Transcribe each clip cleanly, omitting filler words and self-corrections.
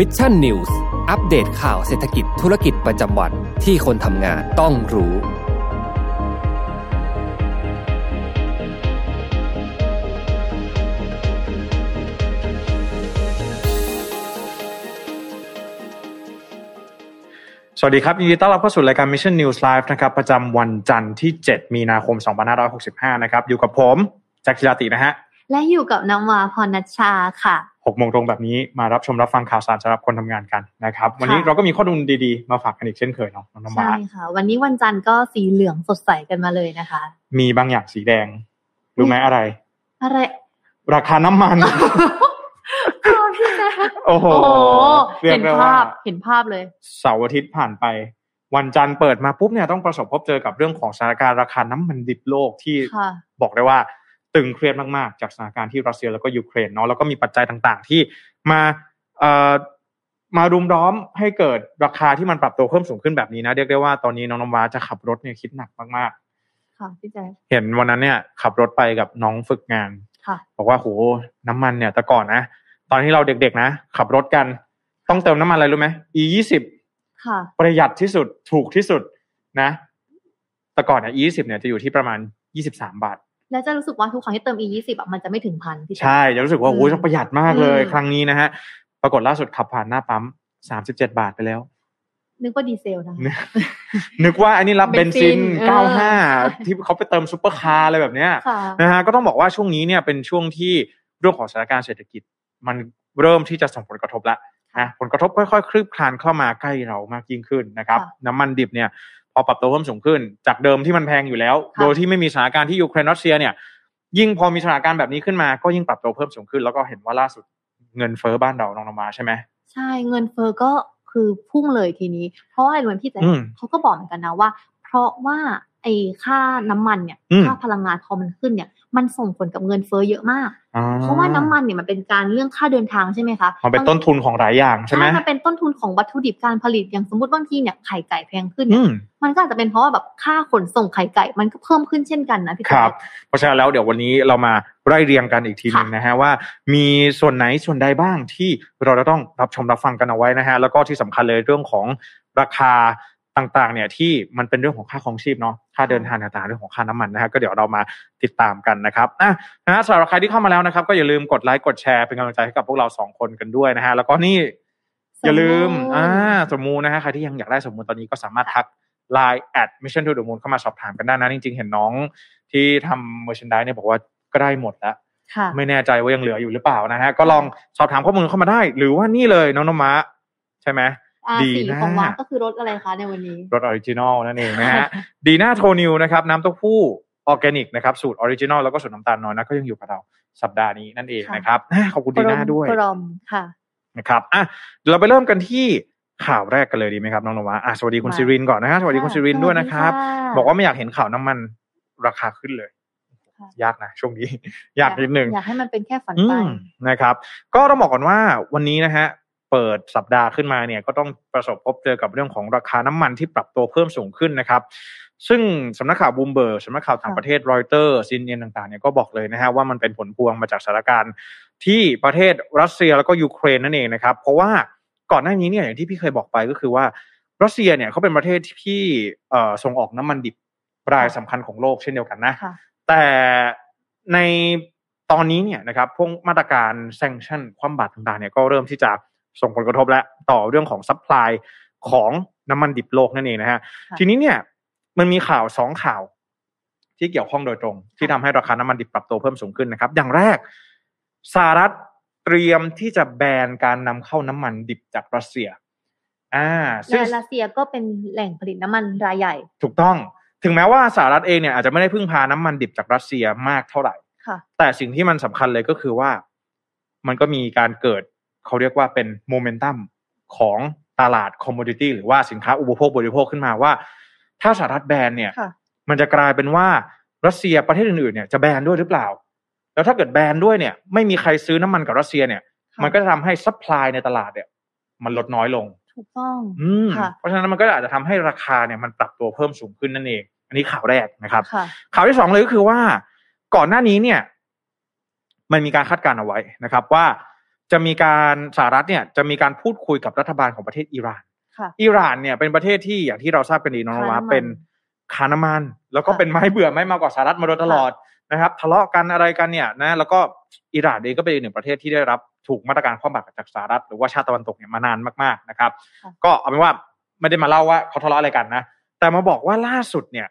Mission News อัปเดตข่าวเศรษฐกิจธุรกิจประจำวันที่คนทำงานต้องรู้สวัสดีครับยินดีต้อนรับเข้าสู่รายการ Mission News Live นะครับประจำวันจันทร์ที่7มีนาคม2565นะครับอยู่กับผมแจ็คธีรตินะฮะและอยู่กับน้องวาพรณัชชาค่ะ 6 โมงตรงแบบนี้มารับชมรับฟังข่าวสารสำหรับคนทำงานกันนะครับวันนี้เราก็มีข้อมูลดีๆมาฝากกันอีกเช่นเคยเนาะน้องวาใช่ค่ะวันนี้วันจันทร์ก็สีเหลืองสดใสกันมาเลยนะคะมีบางอย่างสีแดงรู้ไหมอะไรอะไรราคาน้ำมัน โอ้โหเห็นภาพเห็นภาพเลยเสาร์อาทิตย์ผ่านไปวันจันทร์เปิดมาปุ๊บเนี่ยต้องประสบพบเจอกับเรื่องของสถานการณ์ราคาน้ำมันดิบโลกที่บอกได้ว่าตึงเครียดมากๆจากสถานการณ์ที่รัสเซียแล้วก็ยูเครนเนาะแล้วก็มีปัจจัยต่างๆที่มารุมล้อมให้เกิดราคาที่มันปรับตัวเพิ่มสูงขึ้นแบบนี้นะเรียกได้ว่าตอนนี้น้องน้ำว้าจะขับรถเนี่ยคิดหนักมากๆค่ะพี่แจ๊คเห็นวันนั้นเนี่ยขับรถไปกับน้องฝึกงานบอกว่าโหน้ำมันเนี่ยแต่ก่อนนะตอนที่เราเด็กๆนะขับรถกันต้องเติมน้ำมันอะไรรู้ไหม E20 ค่ะประหยัดที่สุดถูกที่สุดนะแต่ก่อนเนี่ย E20 เนี่ยจะอยู่ที่ประมาณ23 บาทแล้วจะรู้สึกว่าทุกครั้งที่เติม E20 อ่ะมันจะไม่ถึง 1,000 ที่ใช่จะรู้สึกว่าโอ้ยประหยัดมากเลยครั้งนี้นะฮะปรากฏล่าสุดขับผ่านหน้าปั๊ม37 บาทไปแล้วนึกว่าดีเซลนะนึกว่าอันนี้รับเบนซิน95ที่เขาไปเติมซุปเปอร์คาร์อะไรแบบเนี้ยนะฮะก็ต้องบอกว่าช่วงนี้เนี่ยเป็นช่วงที่เรื่องของสถานการณ์เศรษฐกิจมันเริ่มที่จะส่งผลกระทบแล้วนะผลกระทบค่อยๆคลืบคลานเข้ามาใกล้เรามากยิ่งขึ้นนะครับน้ำมันดิบเนี่ยพอปรับตัวเพิ่มสูงขึ้นจากเดิมที่มันแพงอยู่แล้วโดยที่ไม่มีสถานการณ์ที่ยูเครนรัสเซียเนี่ยยิ่งพอมีสถานการณ์แบบนี้ขึ้นมาก็ยิ่งปรับตัวเพิ่มสูงขึ้นแล้วก็เห็นว่าล่าสุดเงินเฟ้อบ้านเราน้องนมาใช่ไหมใช่เงินเฟ้อก็คือพุ่งเลยทีนี้เพราะว่าเหมือนพี่แจ๊คเขาก็บอกเหมือนกันนะว่าเพราะว่าไอ้ค่าน้ำมันเนี่ยค่าพลังงานพอมันขึ้นเนี่ยมันส่งผลกับเงินเฟ้อเยอะมากเพราะว่าน้ำมันเนี่ยมันเป็นการเรื่องค่าเดินทางใช่ไหมคะมันเป็นต้นทุนของหลายอย่างใช่ไหมมันเป็นต้นทุนของวัตถุดิบการผลิตอย่างสมมติบางทีเนี่ยไข่ไก่แพงขึ้นมันก็อาจจะเป็นเพราะว่าแบบค่าขนส่งไข่ไก่มันก็เพิ่มขึ้นเช่นกันนะพี่ครับเพราะฉะนั้นแล้วเดี๋ยววันนี้เรามาไล่เรียงกันอีกทีนึงนะฮะว่ามีส่วนไหนส่วนใดบ้างที่เราจะต้องรับชมรับฟังกันเอาไว้นะฮะแล้วก็ที่สำคัญเลยเรื่องของราคาต่างๆเนี่ยที่มันเป็นเรื่องของค่าครองชีพเนาะค่าเดินทางต่างๆเรื่องของค่าน้ำมันนะฮะก็เดี๋ยวเรามาติดตามกันนะครับนะสำหรับใครที่เข้ามาแล้วนะครับก็อย่าลืมกดไลค์กดแชร์เป็นกำลังใจให้กับพวกเราสองคนกันด้วยนะฮะแล้วก็นี่อย่าลืมสมูนะฮะใครที่ยังอยากได้สมูตอนนี้ก็สามารถทัก Line @Mission to the Moon เข้ามาสอบถามกันได้นะจริงๆเห็นน้องที่ทำ merchandise เนี่ยบอกว่าก็ได้หมดแล้วไม่แน่ใจว่ายังเหลืออยู่หรือเปล่านะฮะก็ลองสอบถามข้อมูลเข้ามาได้หรือว่านี่เลยน้องนมะใช่มั้ยดีนะของวัดก็คือรถอะไรคะในวันนี้รถออริจินอลนั่นเองนะฮะ ดีน่าโทนิวนะครับน้ำเต้าหู้ออร์แกนิกนะครับสูตรออริจินอลแล้วก็สูตรน้ำตาลน้อยนะก็ยังอยู่กับเราสัปดาห์นี้นั่นเองนะครับขอบคุณดีน่าด้วยค่ะนะครับเราไปเริ่มกันที่ข่าวแรกกันเลยดีไหมครับน้องนวะสวัสดีคุณศิรินก่อนนะฮะสวัสดีคุณศิรินด้วยนะครับบอกว่าไม่อยากเห็นข่าวน้ำมันราคาขึ้นเลยยากนะช่วงนี้ยากนิดนึงอยากให้มันเป็นแค่ฝันไปนะครับก็ต้องบอกก่อนว่าวันนี้นะฮะเปิดสัปดาห์ขึ้นมาเนี่ยก็ต้องประสบพบเจอกับเรื่องของราคาน้ำมันที่ปรับตัวเพิ่มสูงขึ้นนะครับซึ่งสำนักข่าวบูมเบอร์สำนักข่าวต่างประเทศรอยเตอร์ซีเอ็นต่างๆเนี่ยก็บอกเลยนะฮะว่ามันเป็นผลพวงมาจากสถานการณ์ที่ประเทศรัสเซียแล้วก็ยูเครนนั่นเองนะครับเพราะว่าก่อนหน้านี้เนี่ยอย่างที่พี่เคยบอกไปก็คือว่ารัสเซียเนี่ยเขาเป็นประเทศที่ส่งออกน้ำมันดิบรายสำคัญของโลกเช่นเดียวกันนะแต่ในตอนนี้เนี่ยนะครับพวกมาตรการแซงชั่นคว่ำบาตรต่างๆเนี่ยก็เริ่มที่จะส่งผลกระทบและต่อเรื่องของซัพพลายของน้ำมันดิบโลกนั่นเองนะฮะทีนี้เนี่ยมันมีข่าว2ข่าวที่เกี่ยวข้องโดยตรงที่ทำให้ราคาน้ำมันดิบปรับตัวเพิ่มสูงขึ้นนะครับอย่างแรกสหรัฐเตรียมที่จะแบนการนำเข้าน้ำมันดิบจากรัสเซียซึ่งรัสเซียก็เป็นแหล่งผลิตน้ำมันรายใหญ่ถูกต้องถึงแม้ว่าสหรัฐเองเนี่ยอาจจะไม่ได้พึ่งพาน้ำมันดิบจากรัสเซียมากเท่าไหร่แต่สิ่งที่มันสำคัญเลยก็คือว่ามันก็มีการเกิดเขาเรียกว่าเป็นโมเมนตัมของตลาดคอมโมดิตี้หรือว่าสินค้าอุปโภคบริโภคขึ้นมาว่าถ้าสหรัฐแบนเนี่ยมันจะกลายเป็นว่ารัสเซียประเทศอื่นๆเนี่ยจะแบนด้วยหรือเปล่าแล้วถ้าเกิดแบนด้วยเนี่ยไม่มีใครซื้อน้ำมันกับรัสเซียเนี่ยมันก็จะทำให้ซัพพลายในตลาดเนี่ยมันลดน้อยลงถูกต้องเพราะฉะนั้นมันก็อาจจะทำให้ราคาเนี่ยมันปรับตัวเพิ่มสูงขึ้นนั่นเองอันนี้ข่าวแรกนะครับข่าวที่สองเลยก็คือว่าก่อนหน้านี้เนี่ยมันมีการคาดการณ์เอาไว้นะครับว่า จะมีการสหรัฐเนี่ยจะมีการพูดคุยกับรัฐบาลของประเทศอิหร่านเนี่ยเป็นประเทศที่อย่างที่เราทราบกันดีน้องว่าเป็นค้าน้ำมันแล้วก็เป็นไม้เบื่อไม้มากกว่าสหรัฐมาโดยตลอดนะครับทะเลาะกันอะไรกันเนี่ยนะแล้วก็อิหร่านเองก็เป็นหนึ่งประเทศที่ได้รับถูกมาตรการคว่ำบาตรจากสหรัฐหรือว่าชาติตะวันตกเนี่ยมานานมากๆนะครับก็เอาเป็นว่าไม่ได้มาเล่าว่าเขาทะเลาะอะไรกันนะแต่มาบอกว่าล่าสุดเนี่ย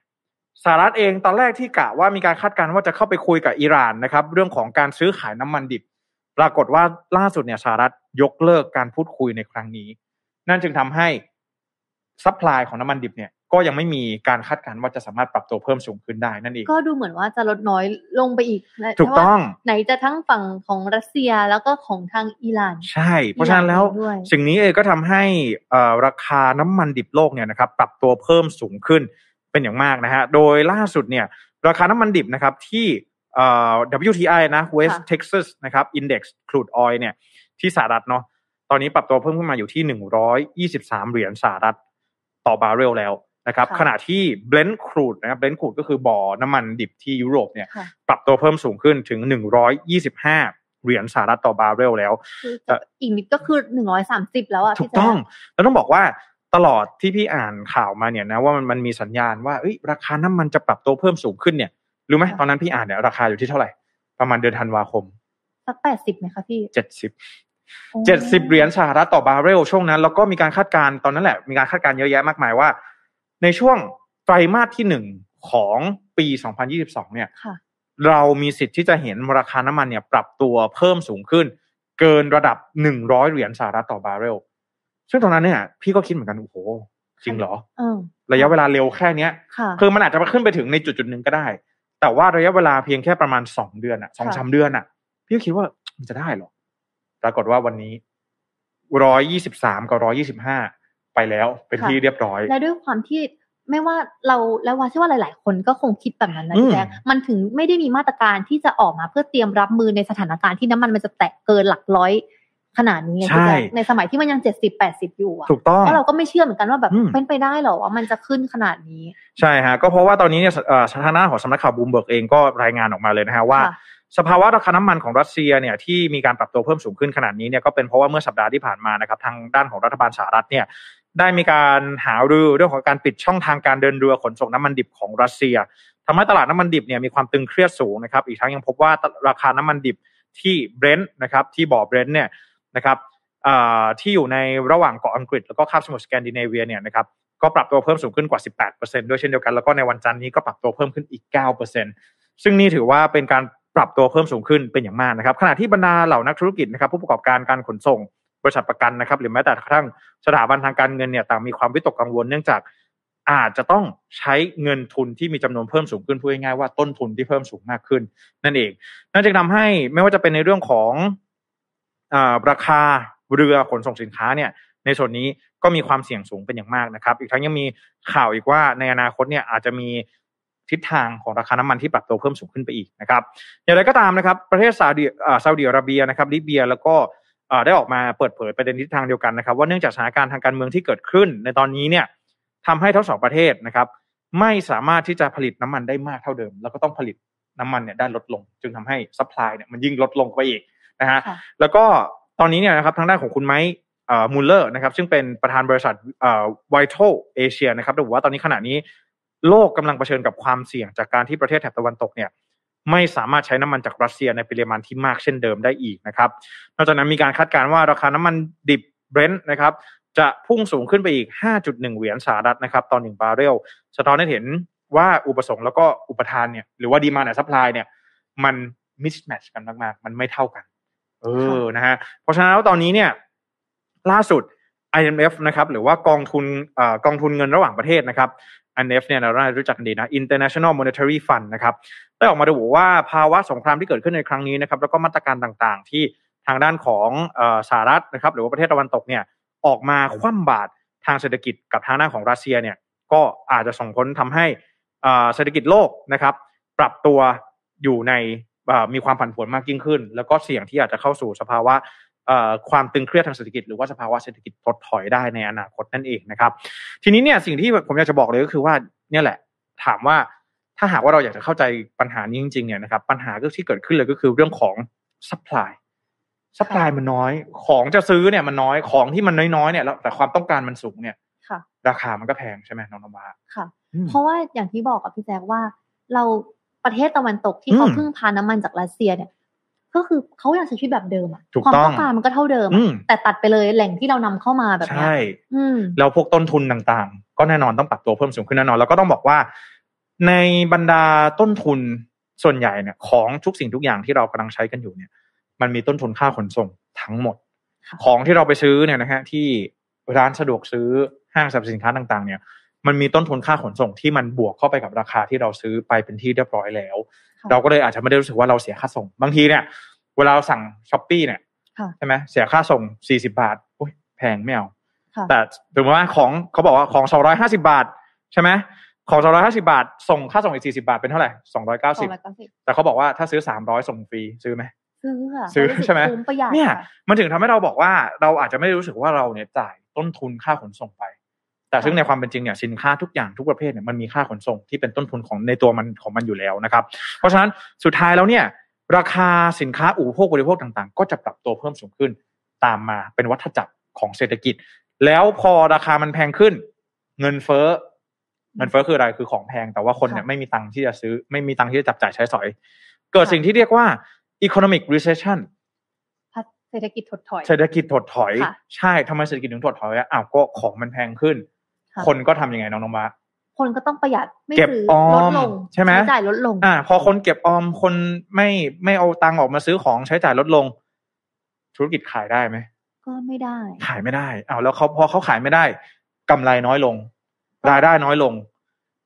สหรัฐเองตอนแรกที่กะว่ามีการคาดการณ์ว่าจะเข้าไปคุยกับอิหร่านนะครับเรื่องของการซื้อขายน้ำมันดิบปรากฏว่าล่าสุดเนี่ยสหรัฐยกเลิกการพูดคุยในครั้งนี้นั่นจึงทำให้ซัพพลายของน้ำมันดิบเนี่ยก็ยังไม่มีการคาดการณ์ว่าจะสามารถปรับตัวเพิ่มสูงขึ้นได้นั่นเองก็ดูเหมือนว่าจะลดน้อยลงไปอีกถูกต้องไหนจะทั้งฝั่งของรัสเซียแล้วก็ของทางอิหร่านใช่เพราะฉะนั้นแล้วสิ่งนี้เองก็ทำให้ราคาน้ำมันดิบโลกเนี่ยนะครับปรับตัวเพิ่มสูงขึ้นเป็นอย่างมากนะฮะโดยล่าสุดเนี่ยราคาน้ำมันดิบนะครับที่WTI นะ West Texas นะครับ Index Crude Oil เนี่ยที่สหรัฐเนาะตอนนี้ปรับตัวเพิ่มขึ้นมาอยู่ที่123เหรียญสหรัฐต่อบาร์เรลแล้วนะครับขณะที่ Brent Crude นะครับ Brent Crude ก็คือบ่อน้ำมันดิบที่ยุโรปเนี่ยปรับตัวเพิ่มสูงขึ้นถึง125เหรียญสหรัฐต่อบาร์เรลแล้วอีกนิดก็คือ130แล้วอ่ะถูกต้องแล้วต้องบอกว่าตลอดที่พี่อ่านข่าวมาเนี่ยนะว่ามันมีสัญญาณว่าราคาน้ำมันจะปรับตัวเพิ่มสูงขึ้นเนี่ยรู้ไหมตอนนั้นพี่อ่านเนี่ยราคาอยู่ที่เท่าไหร่ประมาณเดือนธันวาคมสัก80ไหมคะพี่70เหรียญสหรัฐต่อบาร์เรลช่วงนั้นแล้วก็มีการคาดการณ์ตอนนั้นแหละมีการคาดการณ์เยอะแยะมากมายว่าในช่วงไตรมาสที่1ของปี2022เนี่ยเรามีสิทธิ์ที่จะเห็นราคาน้ำมันเนี่ยปรับตัวเพิ่มสูงขึ้นเกินระดับ100เหรียญสหรัฐต่อบาร์เรลซึ่งตอนนั้นเนี่ยพี่ก็คิดเหมือนกันโอ้โหจริงเหรอระยะเวลาเร็วแค่เนี้ยคือมันอาจจะขึ้นไปถึงในจุดๆนึงก็ได้แต่ว่าระยะเวลาเพียงแค่ประมาณ2เดือนน่ะ 2-3 เดือนน่ะพี่คิดว่ามันจะได้หรอปรากฏว่าวันนี้123กับ125ไปแล้วเป็นที่เรียบร้อยและด้วยความที่ไม่ว่าเราและว่าเชื่อว่าหลายๆคนก็คงคิดแบบนั้นนะแจ๊คมันถึงไม่ได้มีมาตรการที่จะออกมาเพื่อเตรียมรับมือในสถานการณ์ที่น้ำมันจะแตะเกินหลักร้อยขนาดนี้ใช่ในสมัยที่มันยัง70 80อยู่อ่ะถูกต้องแล้วเราก็ไม่เชื่อเหมือนกันว่าแบบเป็นไปได้หรอว่ามันจะขึ้นขนาดนี้ใช่ฮะก็เพราะว่าตอนนี้เนี่ยสถานะของสำนักข่าวบูมเบิร์กเองก็รายงานออกมาเลยนะฮะว่าสภาวะราคาน้ำมันของรัสเซียเนี่ยที่มีการปรับตัวเพิ่มสูงขึ้นขนาดนี้เนี่ยก็เป็นเพราะว่าเมื่อสัปดาห์ที่ผ่านมานะครับทางด้านของรัฐบาลสหรัฐเนี่ยได้มีการหารือเรื่องของการปิดช่องทางการเดินเรือขนส่งน้ำมันดิบของรัสเซียทำให้ตลาดน้ำมันดิบเนี่ยมีความตึงเครียดสูงนะครับอีกทั้งยังพบว่าราคาน้ำมันดิบที่ Brent นะครับที่บ่อ Brent เนี่ยนะครับที่อยู่ในระหว่างเกาะอังกฤษแล้วก็คาบสมุทรสแกนดิเนเวียเนี่ยนะครับก็ปรับตัวเพิ่มสูงขึ้นกว่า 18% ด้วยเช่นเดียวกันแล้วก็ในวันจันทร์นี้ก็ปรับตัวเพิ่มขึ้นอีก 9% ซึ่งนี่ถือว่าเป็นการปรับตัวเพิ่มสูงขึ้นเป็นอย่างมากนะครับขณะที่บรรดาเหล่านักธุรกิจนะครับผู้ประกอบการการขนส่งบริษัทประกันนะครับหรือแม้แต่กระทั่งสถาบันทางการเงินเนี่ยต่างมีความวิตกกังวลเนื่องจากอาจจะต้องใช้เงินทุนที่มีจำนวนเพิ่มสูงขึ้นพูดง่ายๆว่าต้นทุนที่เพิ่มสูงมากขึ้นนั่นเองนั่นจึงทำให้ไม่ว่าจะเป็นในเรื่องของราคาเรือขนส่งสินค้าเนี่ยในส่วนนี้ก็มีความเสี่ยงสูงเป็นอย่างมากนะครับอีกทั้งยังมีข่าวอีกว่าในอนาคตเนี่ยอาจจะมีทิศทางของราคาน้ำมันที่ปรับตัวเพิ่มสูงขึ้นไปอีกนะครับอย่างไรก็ตามนะครับประเทศซาอุดิอาระเบียนะครับลิเบียแล้วก็ได้ออกมาเปิดเผยประเด็นทิศทางเดียวกันนะครับว่าเนื่องจากสถานการณ์ทางการเมืองที่เกิดขึ้นในตอนนี้เนี่ยทำให้ทั้งสองประเทศนะครับไม่สามารถที่จะผลิตน้ำมันได้มากเท่าเดิมแล้วก็ต้องผลิตน้ำมันเนี่ยได้ลดลงจึงทำให้ซัพพลายเนี่ยมันยิ่งลดลงไปอีกนะฮะแล้วก็ตอนนี้เนี่ยนะครับทางด้านของคุณไมค์มูลเลอร์นะครับซึ่งเป็นประธานบริษัทVital Asia นะครับระบุว่าตอนนี้ขณะนี้โลกกำลังเผชิญกับความเสี่ยงจากการที่ประเทศแถบตะวันตกเนี่ยไม่สามารถใช้น้ำมันจากรัสเซียในปริมาณที่มากเช่นเดิมได้อีกนะครับนอกจากนั้นมีการคาดการณ์ว่าราคาน้ำมันดิบ Brent นะครับจะพุ่งสูงขึ้นไปอีก 5.1 เหรียญสหรัฐนะครับต่อ1บาร์เรลสะท้อนให้เห็นว่าอุปสงค์แล้วก็อุปทานเนี่ยหรือว่า demand and supply เนี่ยมัน mismatch กันมากๆมันไม่เท่ากันนะฮะเพราะฉะนั้นแล้วตอนนี้เนี่ยล่าสุด IMF นะครับหรือว่ากองทุนเงินระหว่างประเทศนะครับ IMF เนี่ยเราน่าจะรู้จักกันดีนะ International Monetary Fund นะครับได้ออกมาระบุว่าภาวะสงครามที่เกิดขึ้นในครั้งนี้นะครับแล้วก็มาตรการต่างๆที่ทางด้านของสหรัฐนะครับหรือว่าประเทศตะวันตกเนี่ยออกมาคว่ำบาตรทางเศรษฐกิจกับทางด้านของรัสเซียเนี่ยก็อาจจะส่งผลทำให้เศรษฐกิจโลกนะครับปรับตัวอยู่ในมีความผันผวนมากยิ่งขึ้นแล้วก็เสี่ยงที่อาจจะเข้าสู่สภาวะความตึงเครียดทางเศรษฐกิจหรือว่าสภาวะเศรษฐกิจถดถอยได้ในอนาคตนั่นเองนะครับทีนี้เนี่ยสิ่งที่ผมอยากจะบอกเลยก็คือว่าเนี่ยแหละถามว่าถ้าหากว่าเราอยากจะเข้าใจปัญหานี้จริงๆเนี่ยนะครับปัญหาที่เกิดขึ้นเลยก็คือเรื่องของ supply ซัพพลายมันน้อยของจะซื้อเนี่ยมันน้อยของที่มันน้อยๆเนี่ยแล้วแต่ความต้องการมันสูงเนี่ยราคามันก็แพงใช่ไหมน้องนวาค่ะเพราะว่าอย่างที่บอกกับพี่แจ๊คว่าเราประเทศตะวันตกที่เขาพึ่งพาน้ำมันจากรัสเซียเนี่ยก็คือเขายังใช้ชีวิตแบบเดิมอ่ะความต้องการมันก็เท่าเดิมแต่ตัดไปเลยแหล่งที่เรานำเข้ามาแบบนี้แล้วพวกต้นทุนต่างๆก็แน่นอนต้องปรับตัวเพิ่มสูงขึ้นแน่นอนแล้วก็ต้องบอกว่าในบรรดาต้นทุนส่วนใหญ่เนี่ยของทุกสิ่งทุกอย่างที่เรากำลังใช้กันอยู่เนี่ยมันมีต้นทุนค่าขนส่งทั้งหมดของที่เราไปซื้อเนี่ยนะฮะที่ร้านสะดวกซื้อห้างสรรพสินค้าต่างๆเนี่ยมันมีต้นทุนค่าขนส่งที่มันบวกเข้าไปกับราคาที่เราซื้อไปเป็นที่เรียบร้อยแล้วเราก็เลยอาจจะไม่ได้รู้สึกว่าเราเสียค่าส่งบางทีเนี่ยเวลาเราสั่ง Shopee เนี่ยใช่ไหมเสียค่าส่ง40บาทโอ๊ยแพงไม่เอาแต่ถึงแม้ว่าของเขาบอกว่าของ250บาทใช่ไหมของ250บาทส่งค่าส่งอีก40บาทเป็นเท่าไหร่290แต่เขาบอกว่าถ้าซื้อ300ส่งฟรีซื้อไหมซื้อใช่ไหมเนี่ยมันถึงทำให้เราบอกว่าเราอาจจะไม่ได้รู้สึกว่าเราเนี่ยจ่ายต้นทุนค่าขนส่งไปแต่ซึ่งในความเป็นจริงเนี่ยสินค้าทุกอย่างทุกประเภทเนี่ยมันมีค่าขนส่งที่เป็นต้นทุนของในตัวมันของมันอยู่แล้วนะครับเพราะฉะนั้นสุดท้ายแล้วเนี่ยราคาสินค้าอุปโภคบริโภคต่างๆก็จะปรับตัวเพิ่มสูงขึ้นตามมาเป็นวัฏจักรของเศรษฐกิจแล้วพอราคามันแพงขึ้นเงินเฟ้อคืออะไรคือของแพงแต่ว่าคนเนี่ยไม่มีตังค์ที่จะซื้อไม่มีตังค์ที่จะจับจ่ายใช้สอยเกิดสิ่งที่เรียกว่า economic recession เศรษฐกิจถดถอยใช่ทำไมเศรษฐกิจถึงถดถอยอ้าวก็ของมันแพงขึ้นคนก็ทำยังไงน้องมาคนก็ต้องประหยัดไม่ซื้อลดลงใช่ไหมใช้จ่ายลดลงพอคนเก็บออมคนไม่เอาตังค์ออกมาซื้อของใช้จ่ายลดลงธุรกิจขายได้ไหมก็ไม่ได้ขายไม่ได้อ้าวแล้วเขาพอเขาขายไม่ได้กำไรน้อยลงรายได้น้อยลง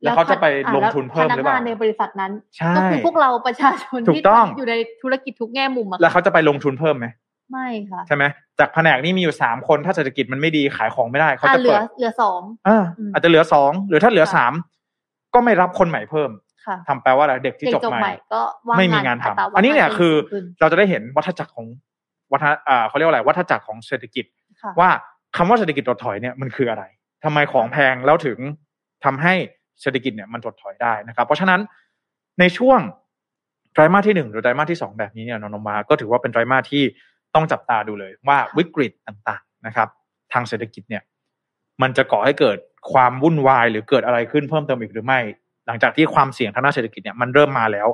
แล้วเขาจะไปลงทุนเพิ่มหรือเปล่าพนักงานในบริษัทนั้นก็คือพวกเราประชาชนที่อยู่ในธุรกิจทุกแง่มุมแล้วเขาจะไปลงทุนเพิ่มไหมไม่ค่ะใช่ไหมจากแผนกนี้มีอยู่3คนถ้าเศรษฐกิจมันไม่ดีขายของไม่ได้เขาจะเปิดเหลือ2อาจจะเหลือ2หรือถ้าเหลือ3ก็ไม่รับคนใหม่เพิ่มทำแปลว่าอะไรเด็กที่จบใหม่ก็ไม่มีงานทำอันนี้เนี่ยคือเราจะได้เห็นวัฏจักรของเขาเรียกว่าอะไรวัฏจักรของเศรษฐกิจว่าคำว่าเศรษฐกิจถดถอยเนี่ยมันคืออะไรทำไมของแพงแล้วถึงทำให้เศรษฐกิจเนี่ยมันถดถอยได้นะครับเพราะฉะนั้นในช่วงไตรมาสที่1หรือไตรมาสที่2แบบนี้เนี่ยนนมาก็ถือว่าเป็นไตรมาสที่ต้องจับตาดูเลยว่าวิกฤตต่างๆนะครับทางเศรษฐกิจเนี่ยมันจะก่อให้เกิดความวุ่นวายหรือเกิดอะไรขึ้นเพิ่มเติมอีกหรือไม่หลังจากที่ความเสี่ยงทางด้านเศรษฐกิจเนี่ยมันเริ่มมาแล้ว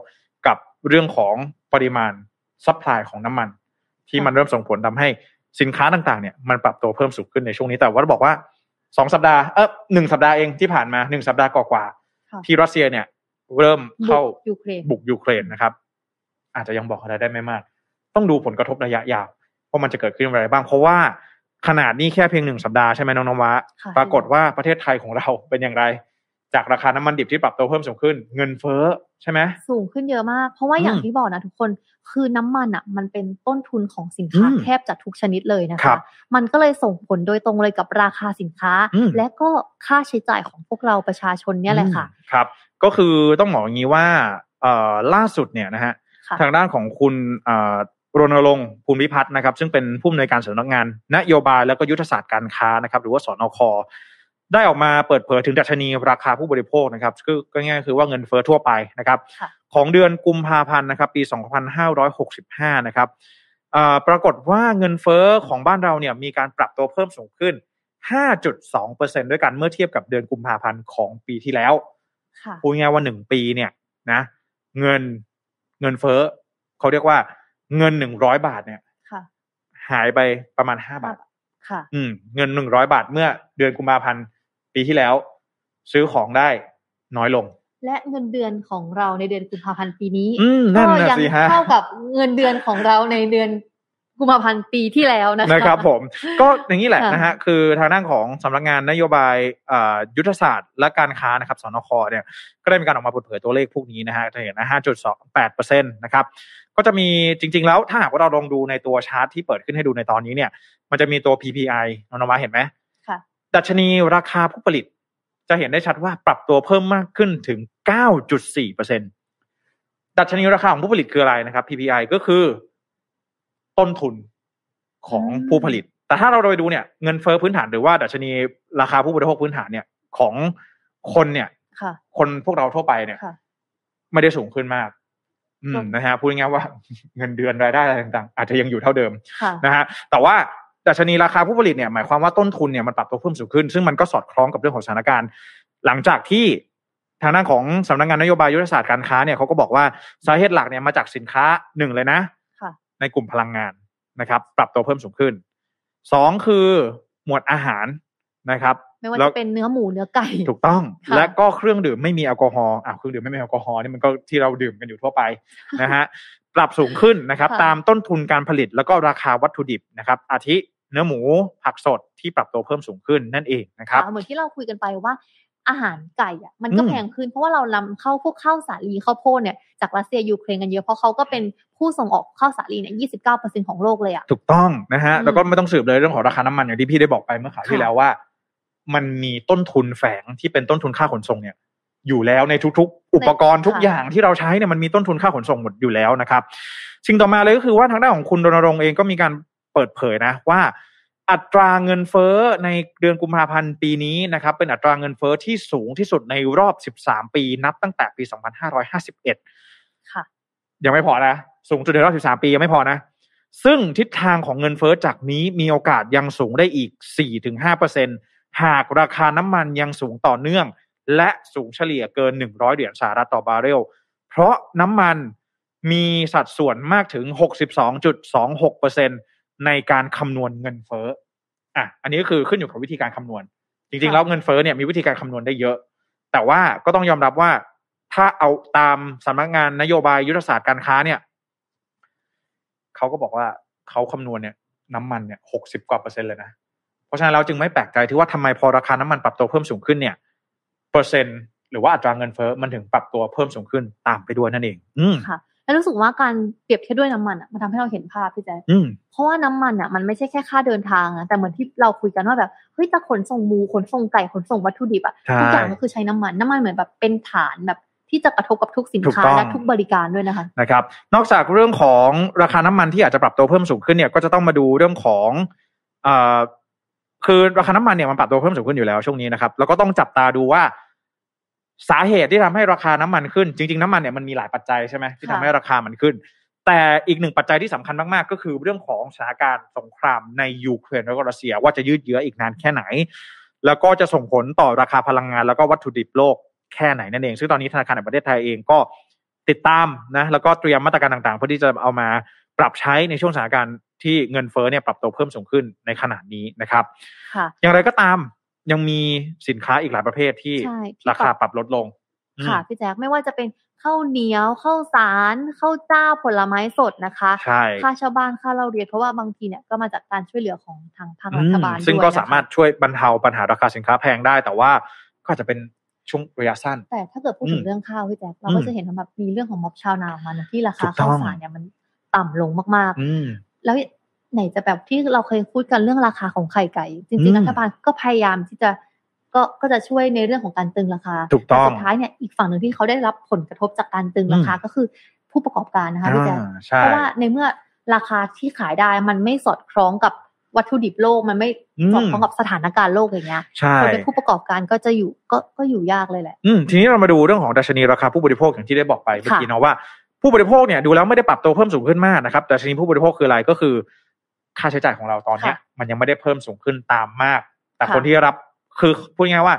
กับเรื่องของปริมาณซัพพลายของน้ำมันที่มันเริ่มส่งผลทำให้สินค้าต่างๆเนี่ยมันปรับตัวเพิ่มสูงขึ้นในช่วงนี้แต่ว่าบอกว่า2สัปดาห์1สัปดาห์เองที่ผ่านมา1สัปดาห์กว่าๆที่รัสเซียเนี่ยเริ่มเข้าบุกยูเครนนะครับอาจจะยังบอกอะไรได้ไม่มากต้องดูผลกระทบระยะยาวว่ามันจะเกิดขึ้นอะไรบ้างเพราะว่าขนาดนี้แค่เพียง1สัปดาห์ใช่ไหมน้องนวะปรากฏว่าประเทศไทยของเราเป็นอย่างไรจากราคาน้ำมันดิบที่ปรับตัวเพิ่มสูงขึ้นเงินเฟ้อใช่ไหมสูงขึ้นเยอะมากเพราะว่าอย่างที่บอกนะทุกคนคือน้ำมันอ่ะมันเป็นต้นทุนของสินค้าแทบจะทุกชนิดเลยนะคะมันก็เลยส่งผลโดยตรงเลยกับราคาสินค้าและก็ค่าใช้จ่ายของพวกเราประชาชนเนี่ยแหละค่ะครับก็คือต้องบอกอย่างนี้ว่าล่าสุดเนี่ยนะฮะทางด้านของคุณรณรงค์ภูมิพัฒน์นะครับซึ่งเป็นผู้อำนวยการสำนักงานนโยบายและก็ยุทธศาสตร์การค้านะครับหรือว่าสนค.ได้ออกมาเปิดเผยถึงดัชนีราคาผู้บริโภคนะครับก็ง่ายๆคือว่าเงินเฟ้อทั่วไปนะครับของเดือนกุมภาพันธ์นะครับปี2565นะครับปรากฏว่าเงินเฟ้อของบ้านเราเนี่ยมีการปรับตัวเพิ่มสูงขึ้น 5.2% ด้วยกันเมื่อเทียบกับเดือนกุมภาพันธ์ของปีที่แล้วพูดง่ายๆว่า1ปีเนี่ยนะเงินเฟ้อเขาเรียกว่าเงิน100บาทเนี่ยหายไปประมาณ5บาทเงิน100บาทเมื่อเดือนกุมภาพันธ์ปีที่แล้วซื้อของได้น้อยลงและเงินเดือนของเราในเดือนกุมภาพันธ์ปีนี้ก็ยังเท่ากับเงินเดือนของเราในเดือนกุมภาพันธ์ปีที่แล้วนะครับผมก็อย่างนี้แหละนะฮะคือทางด้านของสำนักงานนโยบายยุทธศาสตร์และการค้านะครับสนค.เนี่ยก็ได้มีการออกมาเปิดเผยตัวเลขพวกนี้นะฮะจะเห็นนะ 5.28% นะครับก็จะมีจริงๆแล้วถ้าหากว่าเราลองดูในตัวชาร์ตที่เปิดขึ้นให้ดูในตอนนี้เนี่ยมันจะมีตัว PPI น้องนวาเห็นไหมค่ะดัชนีราคาผู้ผลิตจะเห็นได้ชัดว่าปรับตัวเพิ่มมากขึ้นถึง 9.4% ดัชนีราคาของผู้ผลิตคืออะไรนะครับ PPI ก็คือต้นทุนของผู้ผลิตแต่ถ้าเราไปดูเนี่ยเงินเฟ้อพื้นฐานหรือว่าดัชนีราคาผู้บริโภคพื้นฐานเนี่ยของคนเนี่ยคนพวกเราทั่วไปเนี่ยไม่ได้สูงขึ้นมาก นะฮะพูดง่ายๆว่าเงินเดือนรายได้อะไรต่างๆอาจจะยังอยู่เท่าเดิมนะฮะแต่ว่าดัชนีราคาผู้ผลิตเนี่ยหมายความว่าต้นทุนเนี่ยมันปรับตัวเพิ่มสูงขึ้นซึ่งมันก็สอดคล้องกับเรื่องของสถานการณ์หลังจากที่ทางด้านของสำนักงานนโยบายยุทธศาสตร์การค้าเนี่ยเขาก็บอกว่าสาเหตุหลักเนี่ยมาจากสินค้า1เลยนะในกลุ่มพลังงานนะครับปรับตัวเพิ่มสูงขึ้น2คือหมวดอาหารนะครับไม่ว่าจะเป็นเนื้อหมูเนื้อไก่ถูกต้องและก็เครื่องดื่มไม่มีแอลกอฮอล์เครื่องดื่มไม่มีแอลกอฮอล์นี่มันก็ที่เราดื่มกันอยู่ทั่วไปนะฮะปรับสูงขึ้นนะครับตามต้นทุนการผลิตแล้วก็ราคาวัตถุดิบนะครับอาทิเนื้อหมูผักสดที่ปรับตัวเพิ่มสูงขึ้นนั่นเองนะครับเหมือนที่เราคุยกันไปว่าอาหารไก่อ่ะมันก็แพงขึ้นเพราะว่าเรานำเข้าพวกข้าวสาลีข้าวโพดเนี่ยจากรัสเซียยูเครนกันเยอะเพราะเขาก็เป็นผู้ส่งออกข้าวสาลีเนี่ย 29% ของโลกเลยอ่ะถูกต้องนะฮะแล้วก็ไม่ต้องสืบเลยเรื่องของราคาน้ำมันอย่างที่พี่ได้บอกไปเมื่อคราวที่แล้วว่ามันมีต้นทุนแฝงที่เป็นต้นทุนค่าขนส่งเนี่ยอยู่แล้วในทุกๆอุปกรณ์ทุกอย่างที่เราใช้เนี่ยมันมีต้นทุนค่าขนส่งหมดอยู่แล้วนะครับสิ่งต่อมาเลยก็คือว่าทางด้านของคุณรณรงค์เองก็มีการเปิดเผยนะว่าอัตราเงินเฟ้อในเดือนกุมภาพันธ์ปีนี้นะครับเป็นอัตราเงินเฟ้อที่สูงที่สุดในรอบ13ปีนับตั้งแต่ปี2551ค่ะยังไม่พอนะสูงสุดในรอบ13ปียังไม่พอนะซึ่งทิศทางของเงินเฟ้อจากนี้มีโอกาสยังสูงได้อีก 4-5% หากราคาน้ำมันยังสูงต่อเนื่องและสูงเฉลี่ยเกิน100เหรียญสหรัฐต่อบาร์เรลเพราะน้ำมันมีสัดส่วนมากถึง 62.26%ในการคำนวณเงินเฟ้ออันนี้ก็คือขึ้นอยู่กับวิธีการคำนวณจริงๆแล้วเงินเฟ้อเนี่ยมีวิธีการคำนวณได้เยอะแต่ว่าก็ต้องยอมรับว่าถ้าเอาตามสำนักงานนโยบายยุทธศาสตร์การค้าเนี่ยเขาก็บอกว่าเขาคำนวณเนี่ยน้ำมันเนี่ย60%เลยนะเพราะฉะนั้นเราจึงไม่แปลกใจที่ว่าทำไมพอราคาน้ำมันปรับตัวเพิ่มสูงขึ้นเนี่ยเปอร์เซ็นต์หรือว่าอัตราเงินเฟ้อมันถึงปรับตัวเพิ่มสูงขึ้นตามไปด้วยนั่นเองค่ะแล้วรู้สึกว่าการเปรียบเทียบด้วยน้ำมันอ่ะมันทำให้เราเห็นภาพพี่แจ๊คเพราะว่าน้ำมันอ่ะมันไม่ใช่แค่ค่าเดินทางนะแต่เหมือนที่เราคุยกันว่าแบบเฮ้ยแต่ขนส่งหมูขนส่งไก่ขนส่งวัตถุดิบอ่ะทุกอย่างก็คือใช้น้ำมันเหมือนแบบเป็นฐานแบบที่จะกระทบกับทุกสินค้าและทุกบริการด้วยนะคะนะครับนอกจากเรื่องของราคาน้ำมันที่อาจจะปรับตัวเพิ่มสูงขึ้นเนี่ยก็จะต้องมาดูเรื่องของคือราคาน้ำมันเนี่ยมันปรับตัวเพิ่มสูงขึ้นอยู่แล้วช่วงนี้นะครับแล้วก็ต้องจับตาดูว่าสาเหตุที่ทำให้ราคาน้ำมันขึ้นจริงๆน้ำมันเนี่ยมันมีหลายปัจจัยใช่ไหมที่ทำให้ราคามันขึ้นแต่อีกหนึ่งปัจจัยที่สำคัญมากๆก็คือเรื่องของสถานการณ์สงครามในยูเครนและรัสเซียว่าจะยืดเยื้ออีกนานแค่ไหนแล้วก็จะส่งผลต่อราคาพลังงานแล้วก็วัตถุดิบโลกแค่ไหนนั่นเองซึ่งตอนนี้ธนาคารแห่งประเทศไทยเองก็ติดตามนะแล้วก็เตรียมมาตรการต่างๆเพื่อที่จะเอามาปรับใช้ในช่วงสถานการณ์ที่เงินเฟ้อเนี่ยปรับตัวเพิ่มสูงขึ้นในขณะนี้นะครับอย่างไรก็ตามยังมีสินค้าอีกหลายประเภทที่ราคาปรับลดลงค่ะพี่แจ๊คไม่ว่าจะเป็นข้าวเหนียวข้าวสารข้าวเจ้าผลไม้สดนะคะค่าชาวบ้านค่าเล่าเรียนเพราะว่าบางทีเนี่ยก็มาจากการช่วยเหลือของทางภาครัฐบาลด้วยซึ่งก็สามารถช่วยบรรเทาปัญหาราคาสินค้าแพงได้แต่ว่าก็จะเป็นช่วงระยะสั้นแต่ถ้าเกิดพูดถึงเรื่องข้าวพี่แจ๊คเราก็จะเห็นว่ามีเรื่องของม็อบชาวนามาที่ราคาข้าวสารเนี่ยมันต่ำลงมากๆแล้วไหนจะแบบที่เราเคยพูดกันเรื่องราคาของไข่ไก่จริงๆรัฐบาลก็พยายามที่จะก็จะช่วยในเรื่องของการตึงราคาแต่สุดท้ายเนี่ยอีกฝั่งหนึ่งที่เขาได้รับผลกระทบจากการตึงราคาก็คือผู้ประกอบการนะคะพี่แจ๊คเพราะว่าในเมื่อราคาที่ขายได้มันไม่สอดคล้องกับวัตถุดิบโลกมันไม่สอดคล้องกับสถานการณ์โลกอย่างเงี้ยคนเป็นผู้ประกอบการก็จะอยู่ก็อยู่ยากเลยแหละทีนี้เรามาดูเรื่องของดัชนีราคาผู้บริโภคอย่างที่ได้บอกไปเมื่อกี้เนาะว่าผู้บริโภคเนี่ยดูแล้วไม่ได้ปรับตัวเพิ่มสูงขึ้นมากนะครับดัชนีผู้บริโภคคืออะไรก็คือค่าใช้จ่ายของเราตอนนี้มันยังไม่ได้เพิ่มสูงขึ้นตามมากแต่คนที่รับคือพูดง่ายว่า